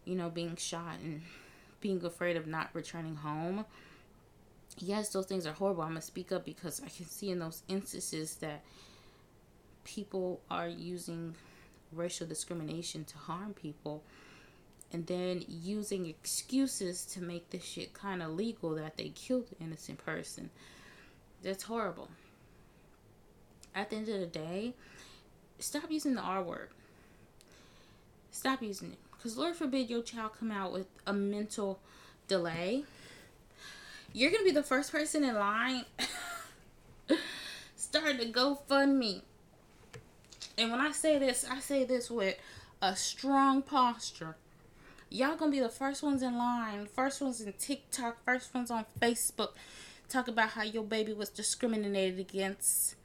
you know, being shot and being afraid of not returning home. Yes, those things are horrible. I'm going to speak up because I can see in those instances that people are using racial discrimination to harm people, and then using excuses to make this shit kind of legal, that they killed an innocent person. That's horrible. At the end of the day, stop using the R word. Stop using it. Because Lord forbid your child come out with a mental delay. You're going to be the first person in line starting to GoFundMe. And when I say this, I say this with a strong posture. Y'all gonna be the first ones in line, first ones in TikTok, first ones on Facebook, talking about how your baby was discriminated against,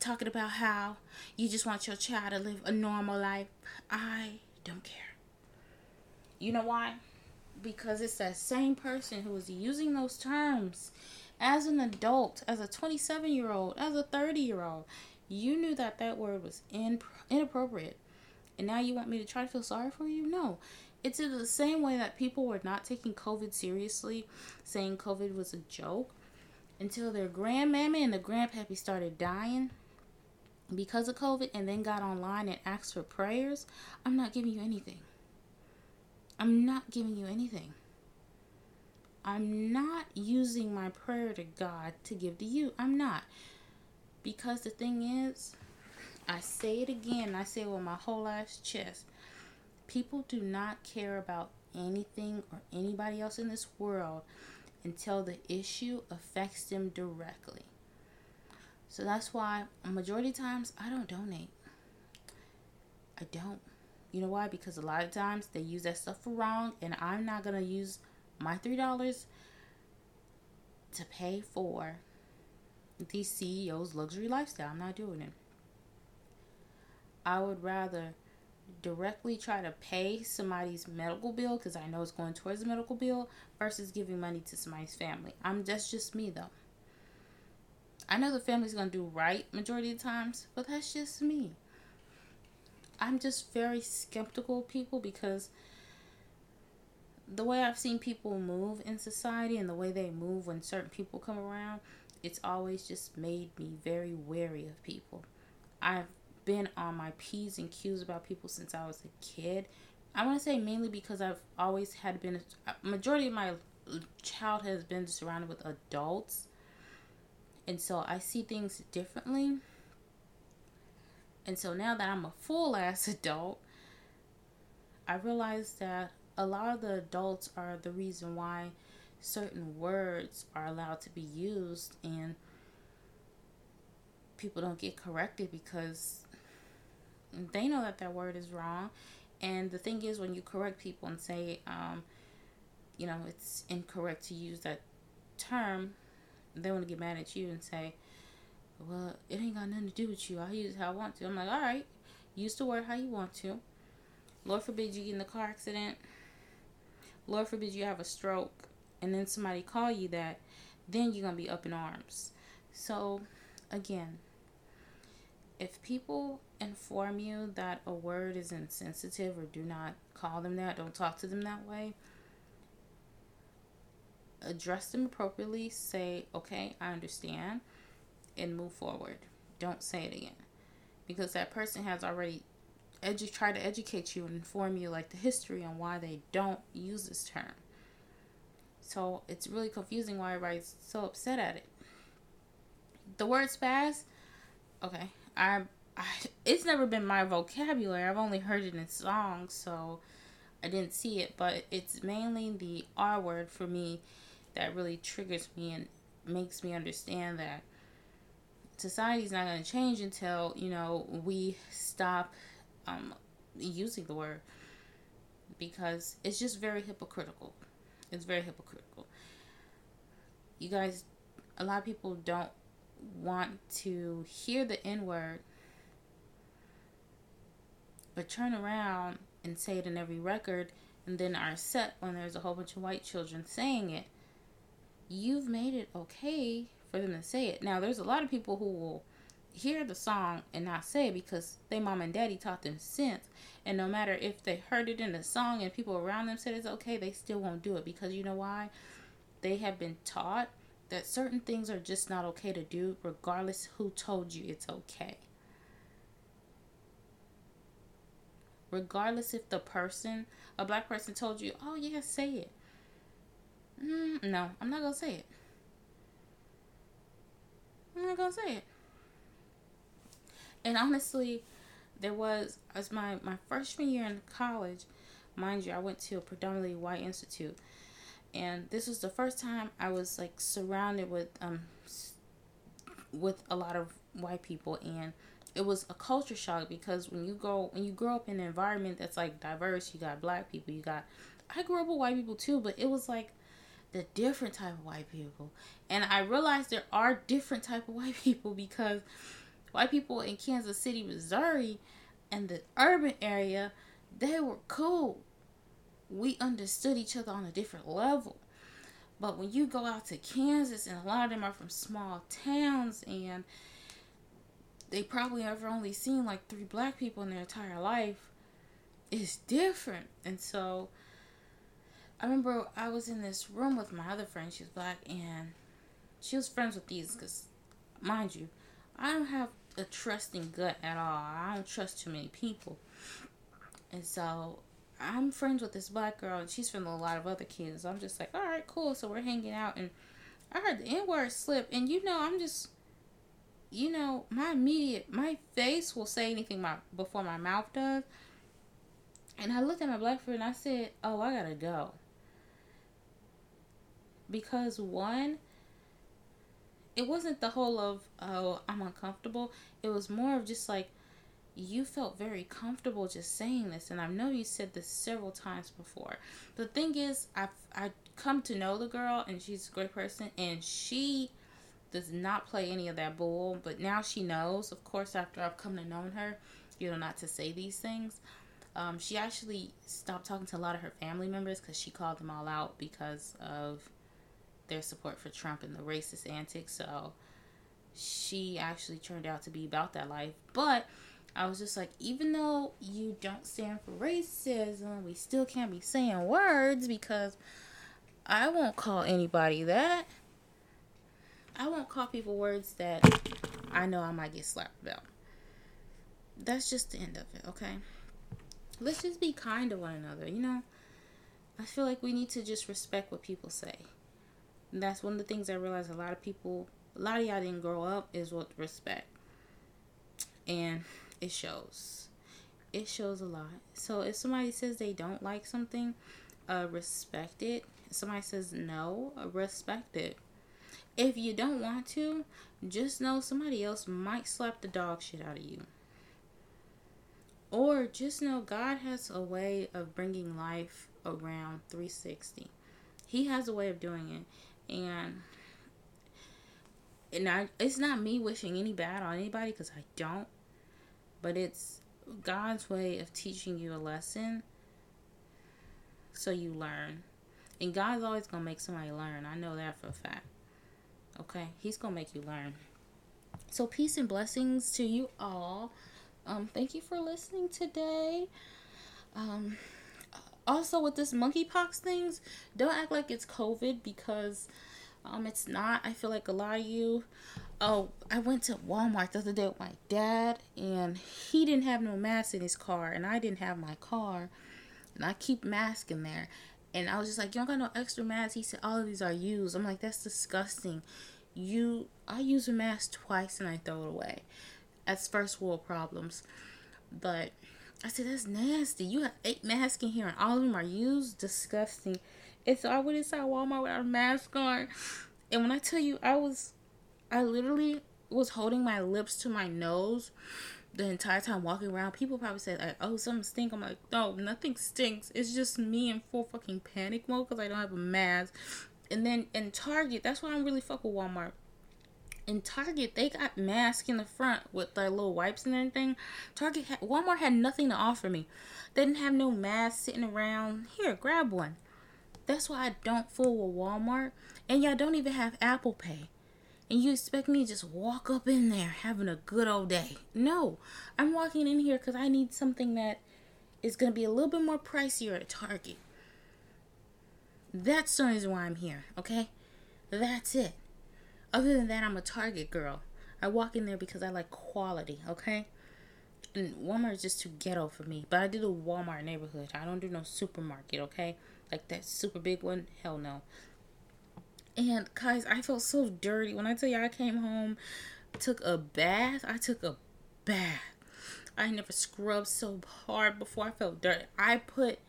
talking about how you just want your child to live a normal life. I don't care. You know why? Because it's that same person who is using those terms as an adult, as a twenty-seven-year-old, as a thirty-year-old. You knew that that word was in, inappropriate, and now you want me to try to feel sorry for you? No. It's in the same way that people were not taking COVID seriously, saying COVID was a joke, until their grandmammy and the grandpappy started dying because of COVID and then got online and asked for prayers. I'm not giving you anything. I'm not giving you anything. I'm not using my prayer to God to give to you. I'm not. Because the thing is, I say it again, I say it with my whole ass chest. People do not care about anything or anybody else in this world until the issue affects them directly. So that's why a majority of times I don't donate. I don't. You know why? Because a lot of times they use that stuff for wrong, and I'm not going to use my three dollars to pay for these C E Os' luxury lifestyle. I'm not doing it. I would rather directly try to pay somebody's medical bill, because I know it's going towards the medical bill, versus giving money to somebody's family. I'm that's just me though. I know the family's gonna do right majority of the times, but that's just me. I'm just very skeptical of people, because the way I've seen people move in society and the way they move when certain people come around, it's always just made me very wary of people. I've been on my P's and Q's about people since I was a kid. I want to say mainly because I've always had been, a majority of my childhood has been surrounded with adults, and so I see things differently. And so now that I'm a full ass adult, I realize that a lot of the adults are the reason why certain words are allowed to be used and people don't get corrected, because they know that that word is wrong. And the thing is, when you correct people and say, um, you know, it's incorrect to use that term, they want to get mad at you and say, well, it ain't got nothing to do with you. I use it how I want to. I'm like, all right, use the word how you want to. Lord forbid you get in a car accident. Lord forbid you have a stroke. And then somebody call you that. Then you're going to be up in arms. So, again, if people inform you that a word is insensitive or do not call them that, don't talk to them that way, address them appropriately, say, okay, I understand, and move forward. Don't say it again. Because that person has already edu- tried to educate you and inform you, like, the history on why they don't use this term. So it's really confusing why everybody's so upset at it. The word spaz, okay, I, I, it's never been my vocabulary. I've only heard it in songs, so I didn't see it. But it's mainly the R word for me that really triggers me and makes me understand that society's not going to change until, you know, we stop um, using the word. Because it's just very hypocritical. It's very hypocritical. You guys, a lot of people don't want to hear the N-word but turn around and say it in every record and then are upset when there's a whole bunch of white children saying it. You've made it okay for them to say it. Now, there's a lot of people who will hear the song and not say it because they mom and daddy taught them sense. And no matter if they heard it in the song and people around them said it's okay, they still won't do it because you know why? They have been taught that certain things are just not okay to do regardless who told you it's okay. Regardless if the person, a black person told you, oh yeah, say it. Mm, no, I'm not going to say it. I'm not going to say it. And honestly, there was, as my, my freshman year in college, mind you, I went to a predominantly white institute. And this was the first time I was like surrounded with, um, with a lot of white people. And it was a culture shock because when you go, when you grow up in an environment that's like diverse, you got black people, you got, I grew up with white people too, but it was like the different type of white people. And I realized there are different type of white people because white people in Kansas City, Missouri, and the urban area, they were cool. We understood each other on a different level. But when you go out to Kansas, and a lot of them are from small towns, and they probably have only seen like three black people in their entire life, it's different. And so, I remember I was in this room with my other friend, she was black, and she was friends with these, because, mind you, I don't have a trusting gut at all. I don't trust too many people. And so, I'm friends with this black girl, and she's friends with a lot of other kids. I'm just like, all right, cool. So we're hanging out, and I heard the N-word slip, and you know, I'm just, you know, my immediate, my face will say anything my, before my mouth does. And I looked at my black friend, and I said, oh, I gotta go. Because one, it wasn't the whole of, oh, I'm uncomfortable. It was more of just like, you felt very comfortable just saying this. And I know you said this several times before. The thing is, I've I come to know the girl, and she's a great person. And she does not play any of that bull. But now she knows, of course, after I've come to know her, you know, not to say these things. Um, she actually stopped talking to a lot of her family members because she called them all out because of their support for Trump and the racist antics. So she actually turned out to be about that life. But I was just like, even though you don't stand for racism, we still can't be saying words because I won't call anybody that. I won't call people words that I know I might get slapped about. That's just the end of it, okay? Let's just be kind to one another, you know? I feel like we need to just respect what people say. And that's one of the things I realized a lot of people, a lot of y'all didn't grow up is with respect. And it shows. It shows a lot. So if somebody says they don't like something, uh, respect it. If somebody says no, respect it. If you don't want to, just know somebody else might slap the dog shit out of you. Or just know God has a way of bringing life around three sixty. He has a way of doing it. And, and I, it's not me wishing any bad on anybody because I don't. But it's God's way of teaching you a lesson so you learn. And God's always going to make somebody learn. I know that for a fact. Okay? He's going to make you learn. So peace and blessings to you all. Um, thank you for listening today. Um, also with this monkeypox things, don't act like it's COVID because, um, it's not. I feel like a lot of you, oh, I went to Walmart the other day with my dad and he didn't have no mask in his car and I didn't have my car and I keep masks in there. And I was just like, you don't got no extra masks. He said, all of these are used. I'm like, that's disgusting. You, I use a mask twice and I throw it away. That's first world problems. But I said, that's nasty. You have eight masks in here and all of them are used. Disgusting. And so I went inside Walmart without a mask on. And when I tell you, I was, I literally was holding my lips to my nose the entire time walking around. People probably said, like, oh, something stinks. I'm like, no, nothing stinks. It's just me in full fucking panic mode because I don't have a mask. And then in Target, that's why I'm really fuck with Walmart. in Target, they got masks in the front with their little wipes and everything. Target, had, Walmart had nothing to offer me. They didn't have no masks sitting around. Here, grab one. That's why I don't fool with Walmart. And y'all don't even have Apple Pay. And you expect me to just walk up in there having a good old day. No, I'm walking in here because I need something that is going to be a little bit more pricier at Target. That's the reason why I'm here, okay? That's it. Other than that, I'm a Target girl. I walk in there because I like quality, okay? And Walmart is just too ghetto for me. But I do the Walmart neighborhood. I don't do no supermarket, okay? Like that super big one, hell no. And guys, I felt so dirty. When I tell y'all I came home, took a bath. I took a bath. I never scrubbed so hard before. I felt dirty. I put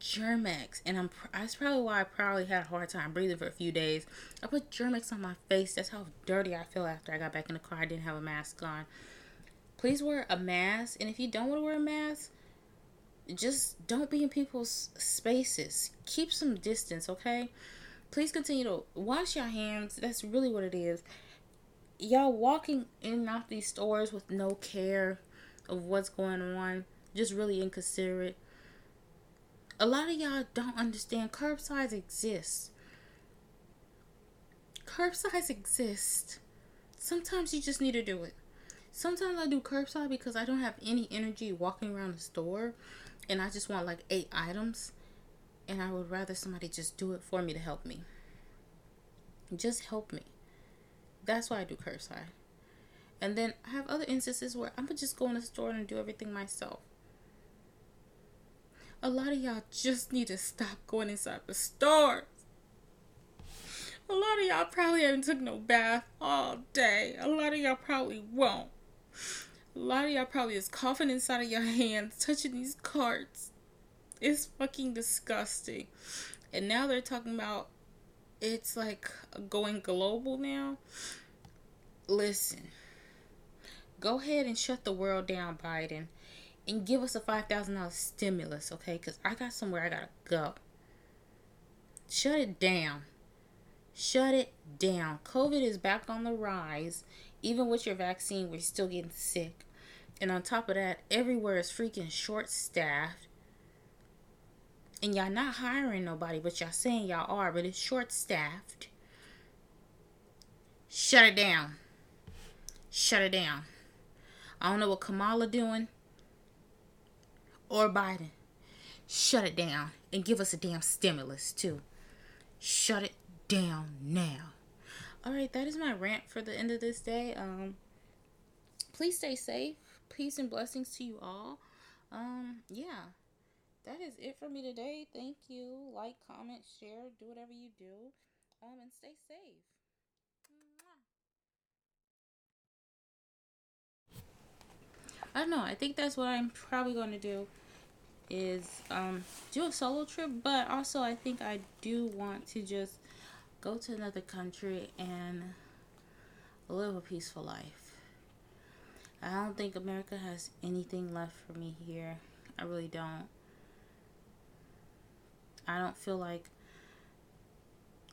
Germ-X, and I'm that's probably why I probably had a hard time breathing for a few days. I put Germ-X on my face. That's how dirty I feel after I got back in the car. I didn't have a mask on. Please wear a mask, and if you don't want to wear a mask, just don't be in people's spaces. Keep some distance, okay? Please continue to wash your hands. That's really what it is. Y'all walking in and out these stores with no care of what's going on, just really inconsiderate. A lot of y'all don't understand curbside exists. Curbside exists. Sometimes you just need to do it. Sometimes I do curbside because I don't have any energy walking around the store. And I just want like eight items. And I would rather somebody just do it for me to help me. Just help me. That's why I do curbside. And then I have other instances where I'm going to just go in the store and do everything myself. A lot of y'all just need to stop going inside the stores. A lot of y'all probably haven't took no bath all day. A lot of y'all probably won't. A lot of y'all probably is coughing inside of your hands, touching these carts. It's fucking disgusting. And now they're talking about it's like going global now. Listen, go ahead and shut the world down, Biden. And give us a five thousand dollars stimulus, okay? Because I got somewhere I got to go. Shut it down. Shut it down. COVID is back on the rise. Even with your vaccine, we're still getting sick. And on top of that, everywhere is freaking short-staffed. And y'all not hiring nobody, but y'all saying y'all are, but it's short-staffed. Shut it down. Shut it down. I don't know what Kamala doing. Or Biden, shut it down and give us a damn stimulus too. Shut it down now. All right, that is my rant for the end of this day. Um, please stay safe. Peace and blessings to you all. Um, yeah, that is it for me today. Thank you. Like, comment, share, do whatever you do, um, and stay safe. I don't know. I think that's what I'm probably going to do is um, do a solo trip. But also, I think I do want to just go to another country and live a peaceful life. I don't think America has anything left for me here. I really don't. I don't feel like...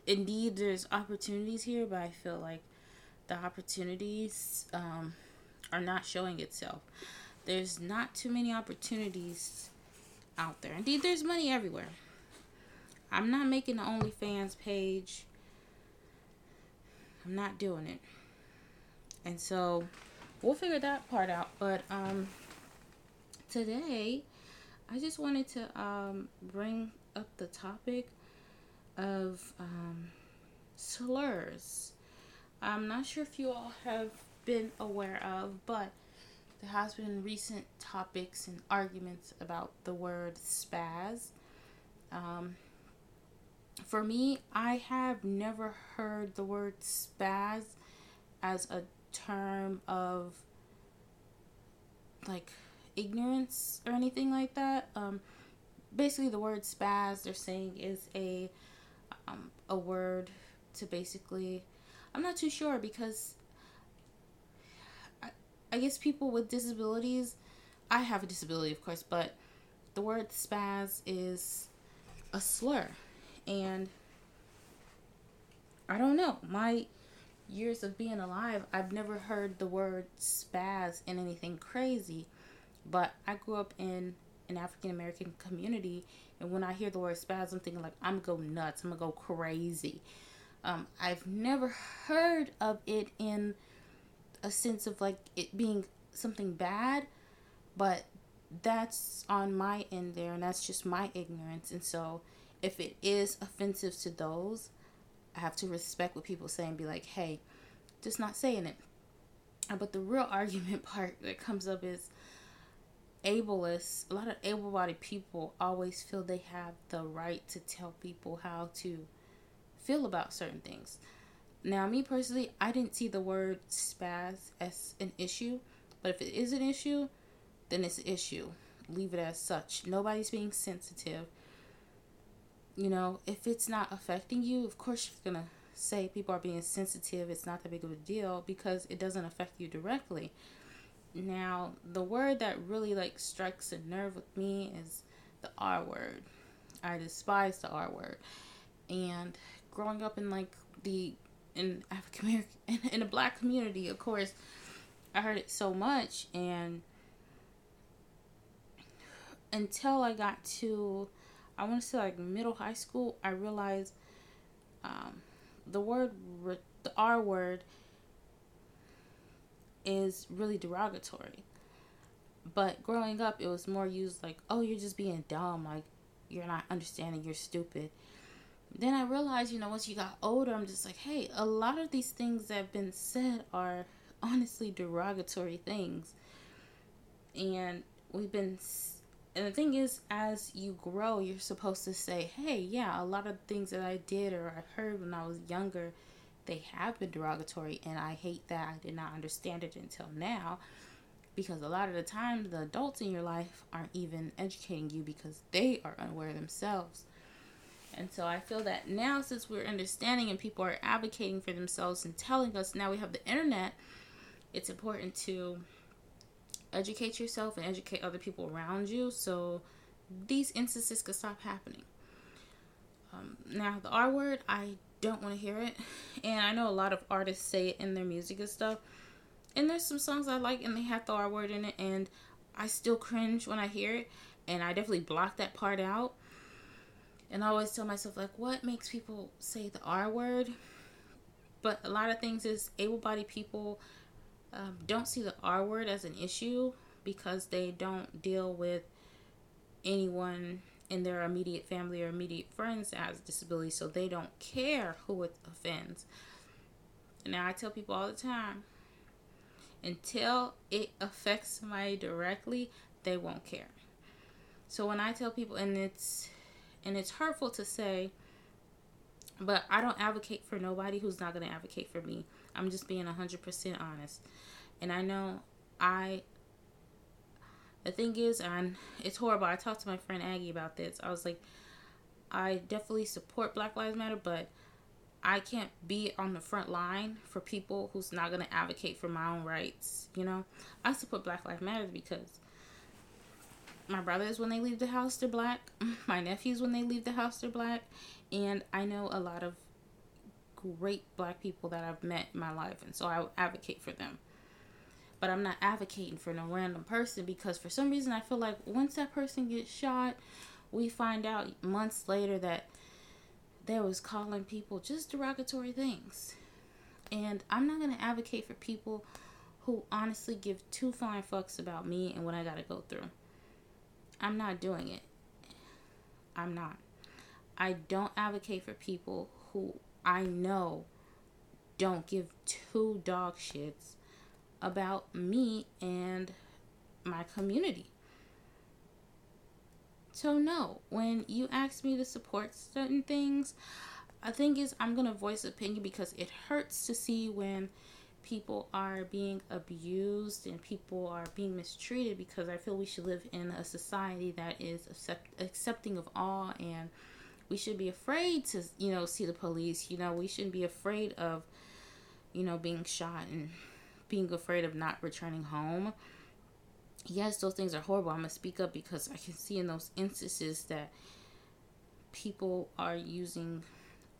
Indeed, there's opportunities here, but I feel like the opportunities... Um, are not showing itself. There's not too many opportunities out there. Indeed, there's money everywhere. I'm not making an OnlyFans page. I'm not doing it. And so, we'll figure that part out. But um, today, I just wanted to um, bring up the topic of um, slurs. I'm not sure if you all have been aware of, but there has been recent topics and arguments about the word spaz. Um, for me, I have never heard the word spaz as a term of like ignorance or anything like that. Um, basically, the word spaz they're saying is a um, a word to basically. I'm not too sure because. I guess people with disabilities, I have a disability, of course, but the word spaz is a slur. And I don't know. My years of being alive, I've never heard the word spaz in anything crazy. But I grew up in an African-American community, and when I hear the word spaz, I'm thinking like, I'm going to go nuts. I'm going to go crazy. Um, I've never heard of it in a sense of like it being something bad, but that's on my end there, and that's just my ignorance. And so if it is offensive to those, I have to respect what people say and be like, hey, just not saying it. But the real argument part that comes up is ableists. A lot of able-bodied people always feel they have the right to tell people how to feel about certain things. Now, me personally, I didn't see the word spaz as an issue, but if it is an issue, then it's an issue. Leave it as such. Nobody's being sensitive. You know, if it's not affecting you, of course you're gonna say people are being sensitive. It's not that big of a deal because it doesn't affect you directly. Now, the word that really like strikes a nerve with me is the R word. I despise the R word. And growing up in like the in African American in, in a black community, of course, I heard it so much, and until I got to, I want to say like middle high school, I realized um, the word, the R word is really derogatory. But growing up, it was more used like, oh, you're just being dumb. Like, you're not understanding, you're stupid. Then I realized, you know, once you got older, I'm just like, hey, a lot of these things that have been said are honestly derogatory things. And we've been... And the thing is, as you grow, you're supposed to say, hey, yeah, a lot of things that I did or I heard when I was younger, they have been derogatory, and I hate that. I did not understand it until now, because a lot of the time, the adults in your life aren't even educating you because they are unaware themselves. And so I feel that now, since we're understanding and people are advocating for themselves and telling us, now we have the internet, it's important to educate yourself and educate other people around you so these instances could stop happening. Um, now, the R word, I don't want to hear it. And I know a lot of artists say it in their music and stuff. And there's some songs I like and they have the R word in it, and I still cringe when I hear it. And I definitely block that part out. And I always tell myself, like, what makes people say the R word? But a lot of things is able-bodied people um, don't see the R word as an issue because they don't deal with anyone in their immediate family or immediate friends that has a disability, so they don't care who it offends. Now, I tell people all the time, until it affects somebody directly, they won't care. So when I tell people, and it's... And it's hurtful to say, but I don't advocate for nobody who's not going to advocate for me. I'm just being one hundred percent honest. And I know I, the thing is, and it's horrible. I talked to my friend Aggie about this. I was like, I definitely support Black Lives Matter, but I can't be on the front line for people who's not going to advocate for my own rights. You know, I support Black Lives Matter because my brothers, when they leave the house, they're Black. My nephews, when they leave the house, they're Black. And I know a lot of great Black people that I've met in my life. And so I advocate for them. But I'm not advocating for no random person because for some reason I feel like once that person gets shot, we find out months later that they was calling people just derogatory things. And I'm not going to advocate for people who honestly give two flying fucks about me and what I got to go through. I'm not doing it. I'm not. I don't advocate for people who I know don't give two dog shits about me and my community. So no, when you ask me to support certain things, the thing is I'm going to voice opinion because it hurts to see when people are being abused and people are being mistreated, because I feel we should live in a society that is accept- accepting of all, and we should be afraid to, you know, see the police. You know, we shouldn't be afraid of, you know, being shot and being afraid of not returning home. Yes, those things are horrible. I'm going to speak up because I can see in those instances that people are using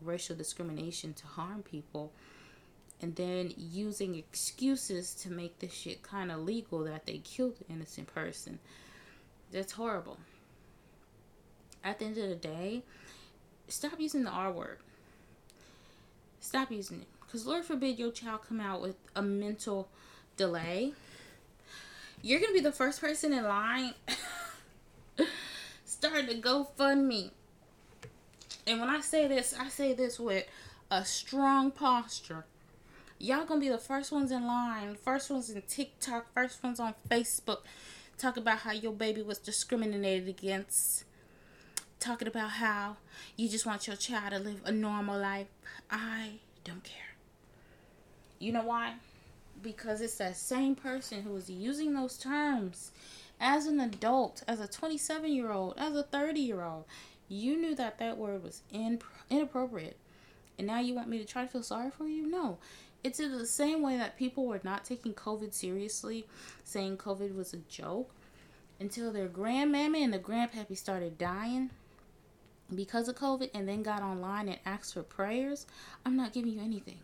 racial discrimination to harm people. and then using excuses to make this shit kind of legal that they killed an innocent person. That's horrible. At the end of the day, stop using the R word. Stop using it. Because Lord forbid your child come out with a mental delay. You're going to be the first person in line starting to GoFundMe. And when I say this, I say this with a strong posture. Y'all going to be the first ones in line, first ones in TikTok, first ones on Facebook. Talk about how your baby was discriminated against. Talking about how you just want your child to live a normal life. I don't care. You know why? Because it's that same person who is using those terms as an adult, as a twenty-seven-year-old, as a thirty-year-old. You knew that that word was in, inappropriate. And now you want me to try to feel sorry for you? No. It's in the same way that people were not taking COVID seriously, saying COVID was a joke, until their grandmammy and the grandpappy started dying because of COVID and then got online and asked for prayers. I'm not giving you anything.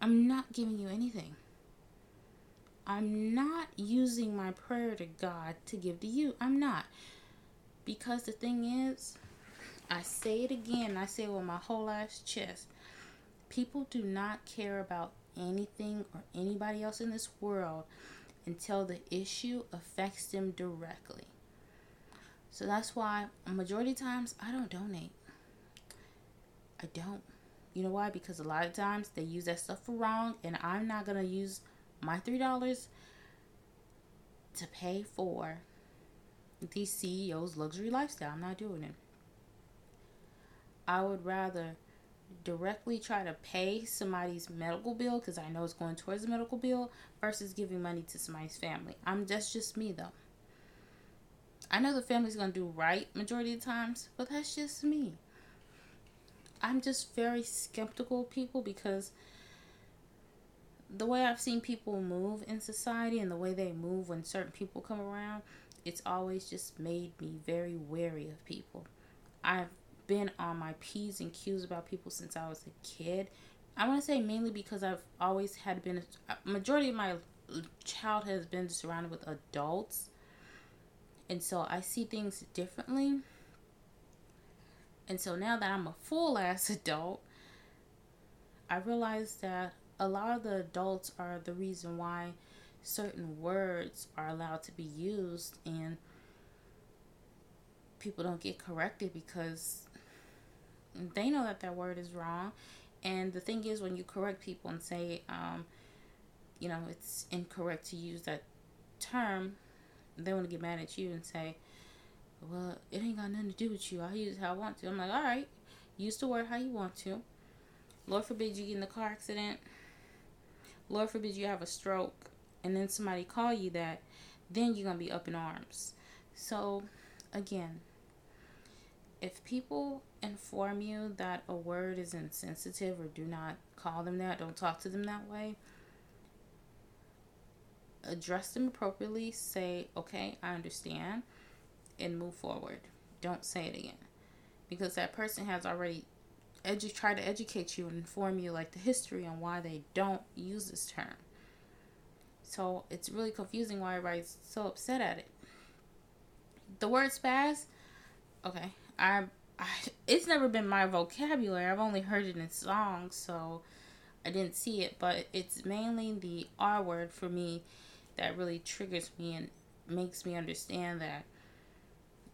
I'm not giving you anything. I'm not using my prayer to God to give to you. I'm not. Because the thing is, I say it again, I say it with my whole ass chest. People do not care about anything or anybody else in this world until the issue affects them directly. So that's why a majority of times I don't donate. I don't. You know why? Because a lot of times they use that stuff for wrong, and I'm not going to use my three dollars to pay for these C E Os' luxury lifestyle. I'm not doing it. I would rather directly try to pay somebody's medical bill, because I know it's going towards the medical bill, versus giving money to somebody's family. I'm that's just me though. I know the family's going to do right majority of the times, but that's just me. I'm just very skeptical of people, because the way I've seen people move in society and the way they move when certain people come around, it's always just made me very wary of people. I've been on my P's and Q's about people since I was a kid. I want to say mainly because I've always had been, a majority of my childhood has been surrounded with adults. And so I see things differently. And so now that I'm a full ass adult, I realize that a lot of the adults are the reason why certain words are allowed to be used and people don't get corrected, because they know that that word is wrong. And the thing is, when you correct people and say, um, you know, it's incorrect to use that term, they want to get mad at you and say, well, it ain't got nothing to do with you. I use it how I want to. I'm like, all right, use the word how you want to. Lord forbid you get in a car accident. Lord forbid you have a stroke. And then somebody call you that. Then you're going to be up in arms. So, again, if people inform you that a word is insensitive or do not call them that, don't talk to them that way, address them appropriately, say, okay, I understand, and move forward. Don't say it again. Because that person has already edu- tried to educate you and inform you, like, the history on why they don't use this term. So it's really confusing why everybody's so upset at it. The word spaz, okay, I, I, it's never been my vocabulary. I've only heard it in songs, so I didn't see it. But it's mainly the R word for me that really triggers me and makes me understand that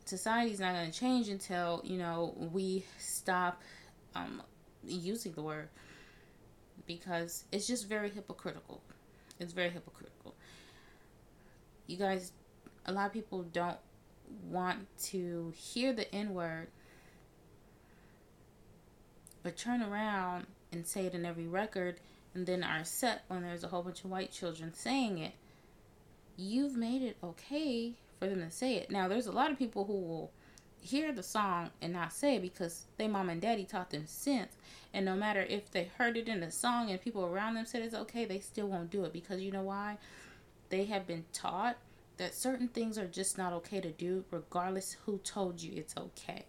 society's not going to change until, you know, we stop um, using the word. Because it's just very hypocritical. It's very hypocritical. You guys, a lot of people don't want to hear the N-word, but turn around and say it in every record, and then are upset when there's a whole bunch of white children saying it. You've made it okay for them to say it. Now, there's a lot of people who will hear the song and not say it because they mom and daddy taught them sense, and no matter if they heard it in the song and people around them said it's okay, they still won't do it, because you know why? They have been taught that certain things are just not okay to do, regardless who told you it's okay.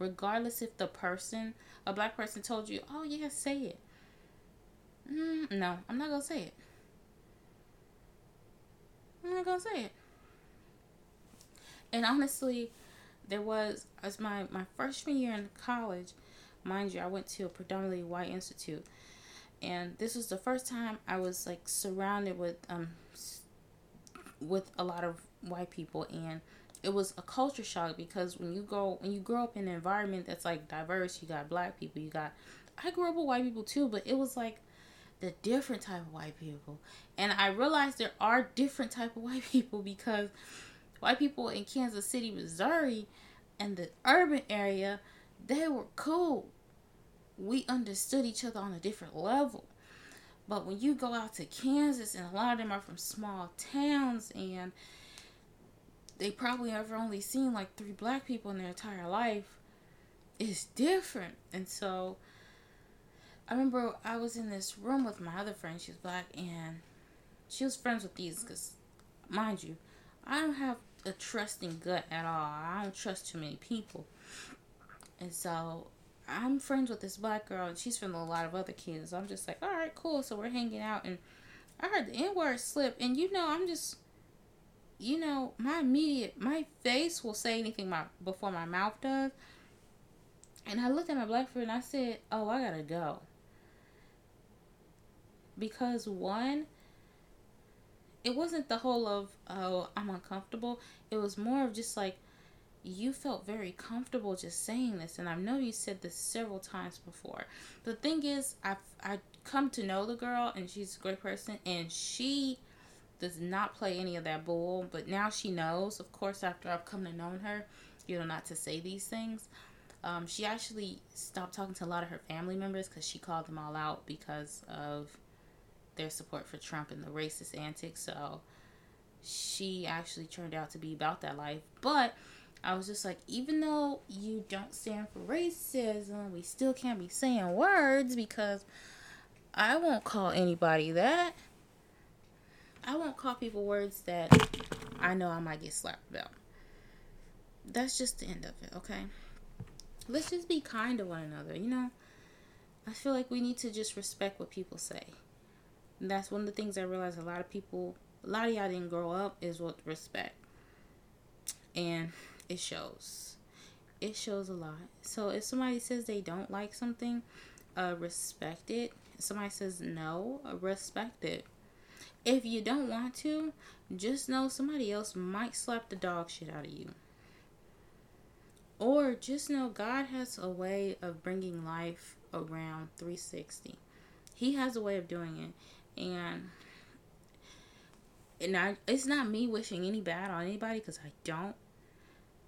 regardless if the person, a black person, told you, oh yeah, say it. Mm, no, I'm not gonna say it. I'm not gonna say it. And honestly, there was, as my, my freshman year in college, mind you, I went to a predominantly white institute. And this was the first time I was, like, surrounded with, um, with a lot of white people. And it was a culture shock because when you go, when you grow up in an environment that's, like, diverse, you got black people, you got, I grew up with white people too, but it was, like, the different type of white people. And I realized there are different type of white people because white people in Kansas City, Missouri, and the urban area, they were cool. We understood each other on a different level. But when you go out to Kansas, and a lot of them are from small towns, and they probably have only seen like three black people in their entire life, it's different. And so I remember I was in this room with my other friend. She was black, and she was friends with these because, mind you, I don't have a trusting gut at all. I don't trust too many people. And so I'm friends with this black girl, and she's friends with a lot of other kids. So I'm just like, all right, cool. So we're hanging out, and I heard the N-word slip, and you know, I'm just, you know, my immediate, my face will say anything my before my mouth does. And I looked at my black friend, and I said, oh, I gotta go. Because one, it wasn't the whole of, oh, I'm uncomfortable. It was more of just like, you felt very comfortable just saying this. And I know you said this several times before. The thing is, I've I come to know the girl, and she's a great person. And she does not play any of that bull. But now she knows, of course, after I've come to know her, you know, not to say these things. Um, she actually stopped talking to a lot of her family members because she called them all out because of their support for Trump and the racist antics. So she actually turned out to be about that life. But I was just like, even though you don't stand for racism, we still can't be saying words because I won't call anybody that. I won't call people words that I know I might get slapped about. That's just the end of it, okay? Let's just be kind to one another, you know? I feel like we need to just respect what people say. And that's one of the things I realized a lot of people, a lot of y'all didn't grow up, is with respect. And it shows. It shows a lot. So if somebody says they don't like something, uh, respect it. If somebody says no, respect it. If you don't want to, just know somebody else might slap the dog shit out of you. Or just know God has a way of bringing life around three sixty. He has a way of doing it. And, and I, it's not me wishing any bad on anybody because I don't.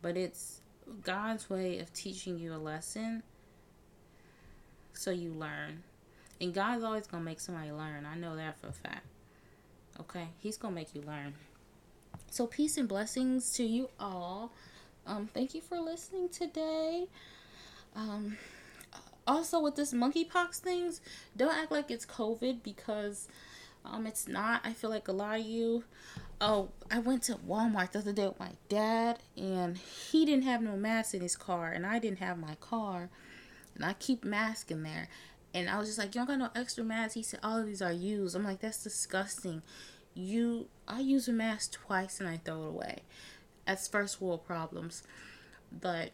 But it's God's way of teaching you a lesson so you learn. And God's always going to make somebody learn. I know that for a fact. Okay? He's going to make you learn. So peace and blessings to you all. Um, thank you for listening today. Um, also with this monkeypox things, don't act like it's COVID because, um, it's not. I feel like a lot of you, oh, I went to Walmart the other day with my dad, and he didn't have no mask in his car, and I didn't have my car, and I keep masks in there, and I was just like, you don't got no extra masks? He said, all of these are used. I'm like, that's disgusting. You, I use a mask twice and I throw it away. That's first world problems. But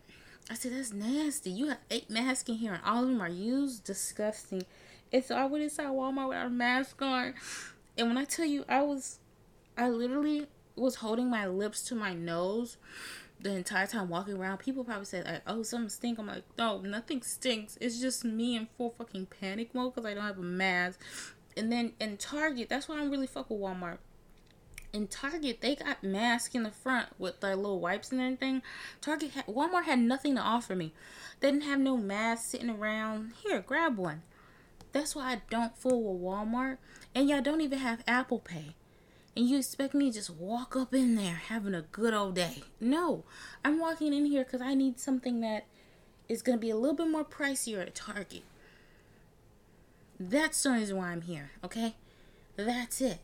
I said, that's nasty. You have eight masks in here and all of them are used. Disgusting. And so I went inside Walmart without a mask on. And when I tell you, I was, I literally was holding my lips to my nose the entire time walking around. People probably said, like, oh, something stinks. I'm like, no, nothing stinks. It's just me in full fucking panic mode because I don't have a mask. And then in Target, that's why I don't really fuck with Walmart. In Target, they got masks in the front with their little wipes and everything. Target, ha- Walmart had nothing to offer me. They didn't have no masks sitting around. Here, grab one. That's why I don't fool with Walmart. And y'all don't even have Apple Pay. And you expect me to just walk up in there having a good old day. No, I'm walking in here because I need something that is going to be a little bit more pricier at Target. That's the reason why I'm here, okay? That's it.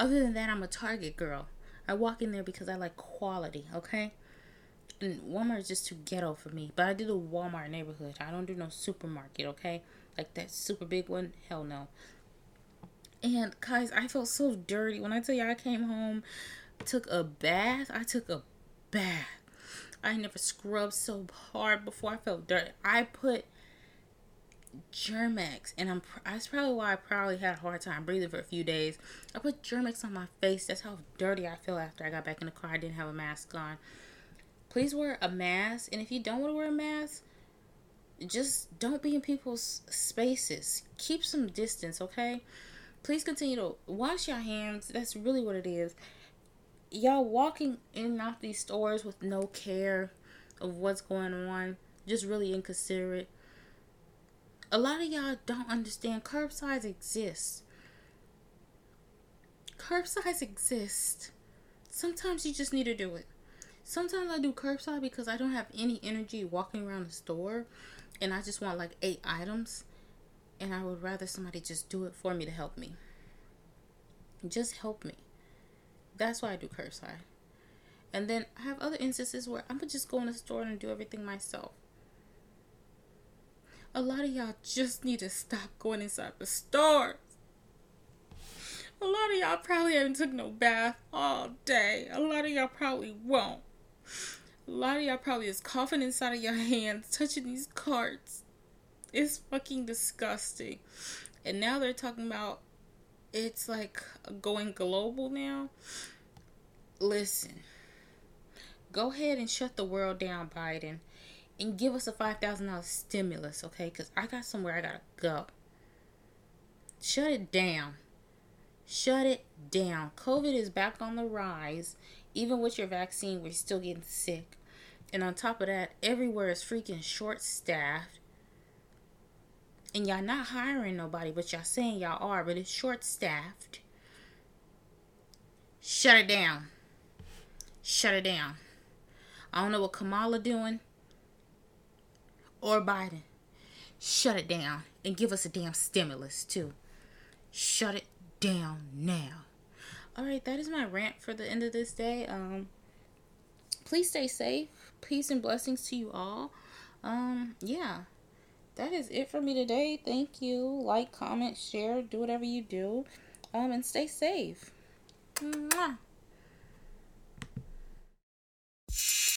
Other than that, I'm a Target girl. I walk in there because I like quality, okay? just, Walmart is just too ghetto for me. But I do the Walmart neighborhood. I don't do no supermarket, okay? Like that super big one, hell no. And guys, I felt so dirty. When I tell y'all I came home, took a bath. I took a bath. I never scrubbed so hard before. I felt dirty. I put Germ-X, and I'm that's probably why I probably had a hard time breathing for a few days. I put Germ-X on my face. That's how dirty I feel after I got back in the car. I didn't have a mask on. Please wear a mask, and if you don't want to wear a mask, just don't be in people's spaces. Keep some distance, okay? Please continue to wash your hands. That's really what it is. Y'all walking in and out these stores with no care of what's going on, just really inconsiderate. A lot of y'all don't understand curbside exists. Curbside exists. Sometimes you just need to do it. Sometimes I do curbside because I don't have any energy walking around the store, and I just want like eight items, and I would rather somebody just do it for me to help me. Just help me. That's why I do curbside. And then I have other instances where I'm just go in the store and do everything myself. A lot of y'all just need to stop going inside the stores. A lot of y'all probably haven't took no bath all day. A lot of y'all probably won't. A lot of y'all probably is coughing inside of your hands, touching these carts. It's fucking disgusting. And now they're talking about it's like going global now. Listen, go ahead and shut the world down, Biden, and give us a five thousand dollars stimulus, okay? Because I got somewhere I gotta go. Shut it down. Shut it down. COVID is back on the rise. Even with your vaccine, we're still getting sick. And on top of that, everywhere is freaking short-staffed. And y'all not hiring nobody, but y'all saying y'all are, but it's short-staffed. Shut it down. Shut it down. I don't know what Kamala doing or Biden. Shut it down and give us a damn stimulus too. Shut it down now. All right, that is my rant for the end of this day. Um, please stay safe. Peace and blessings to you all. Um, yeah. That is it for me today. Thank you. Like, comment, share, do whatever you do. Um, and stay safe. Mwah.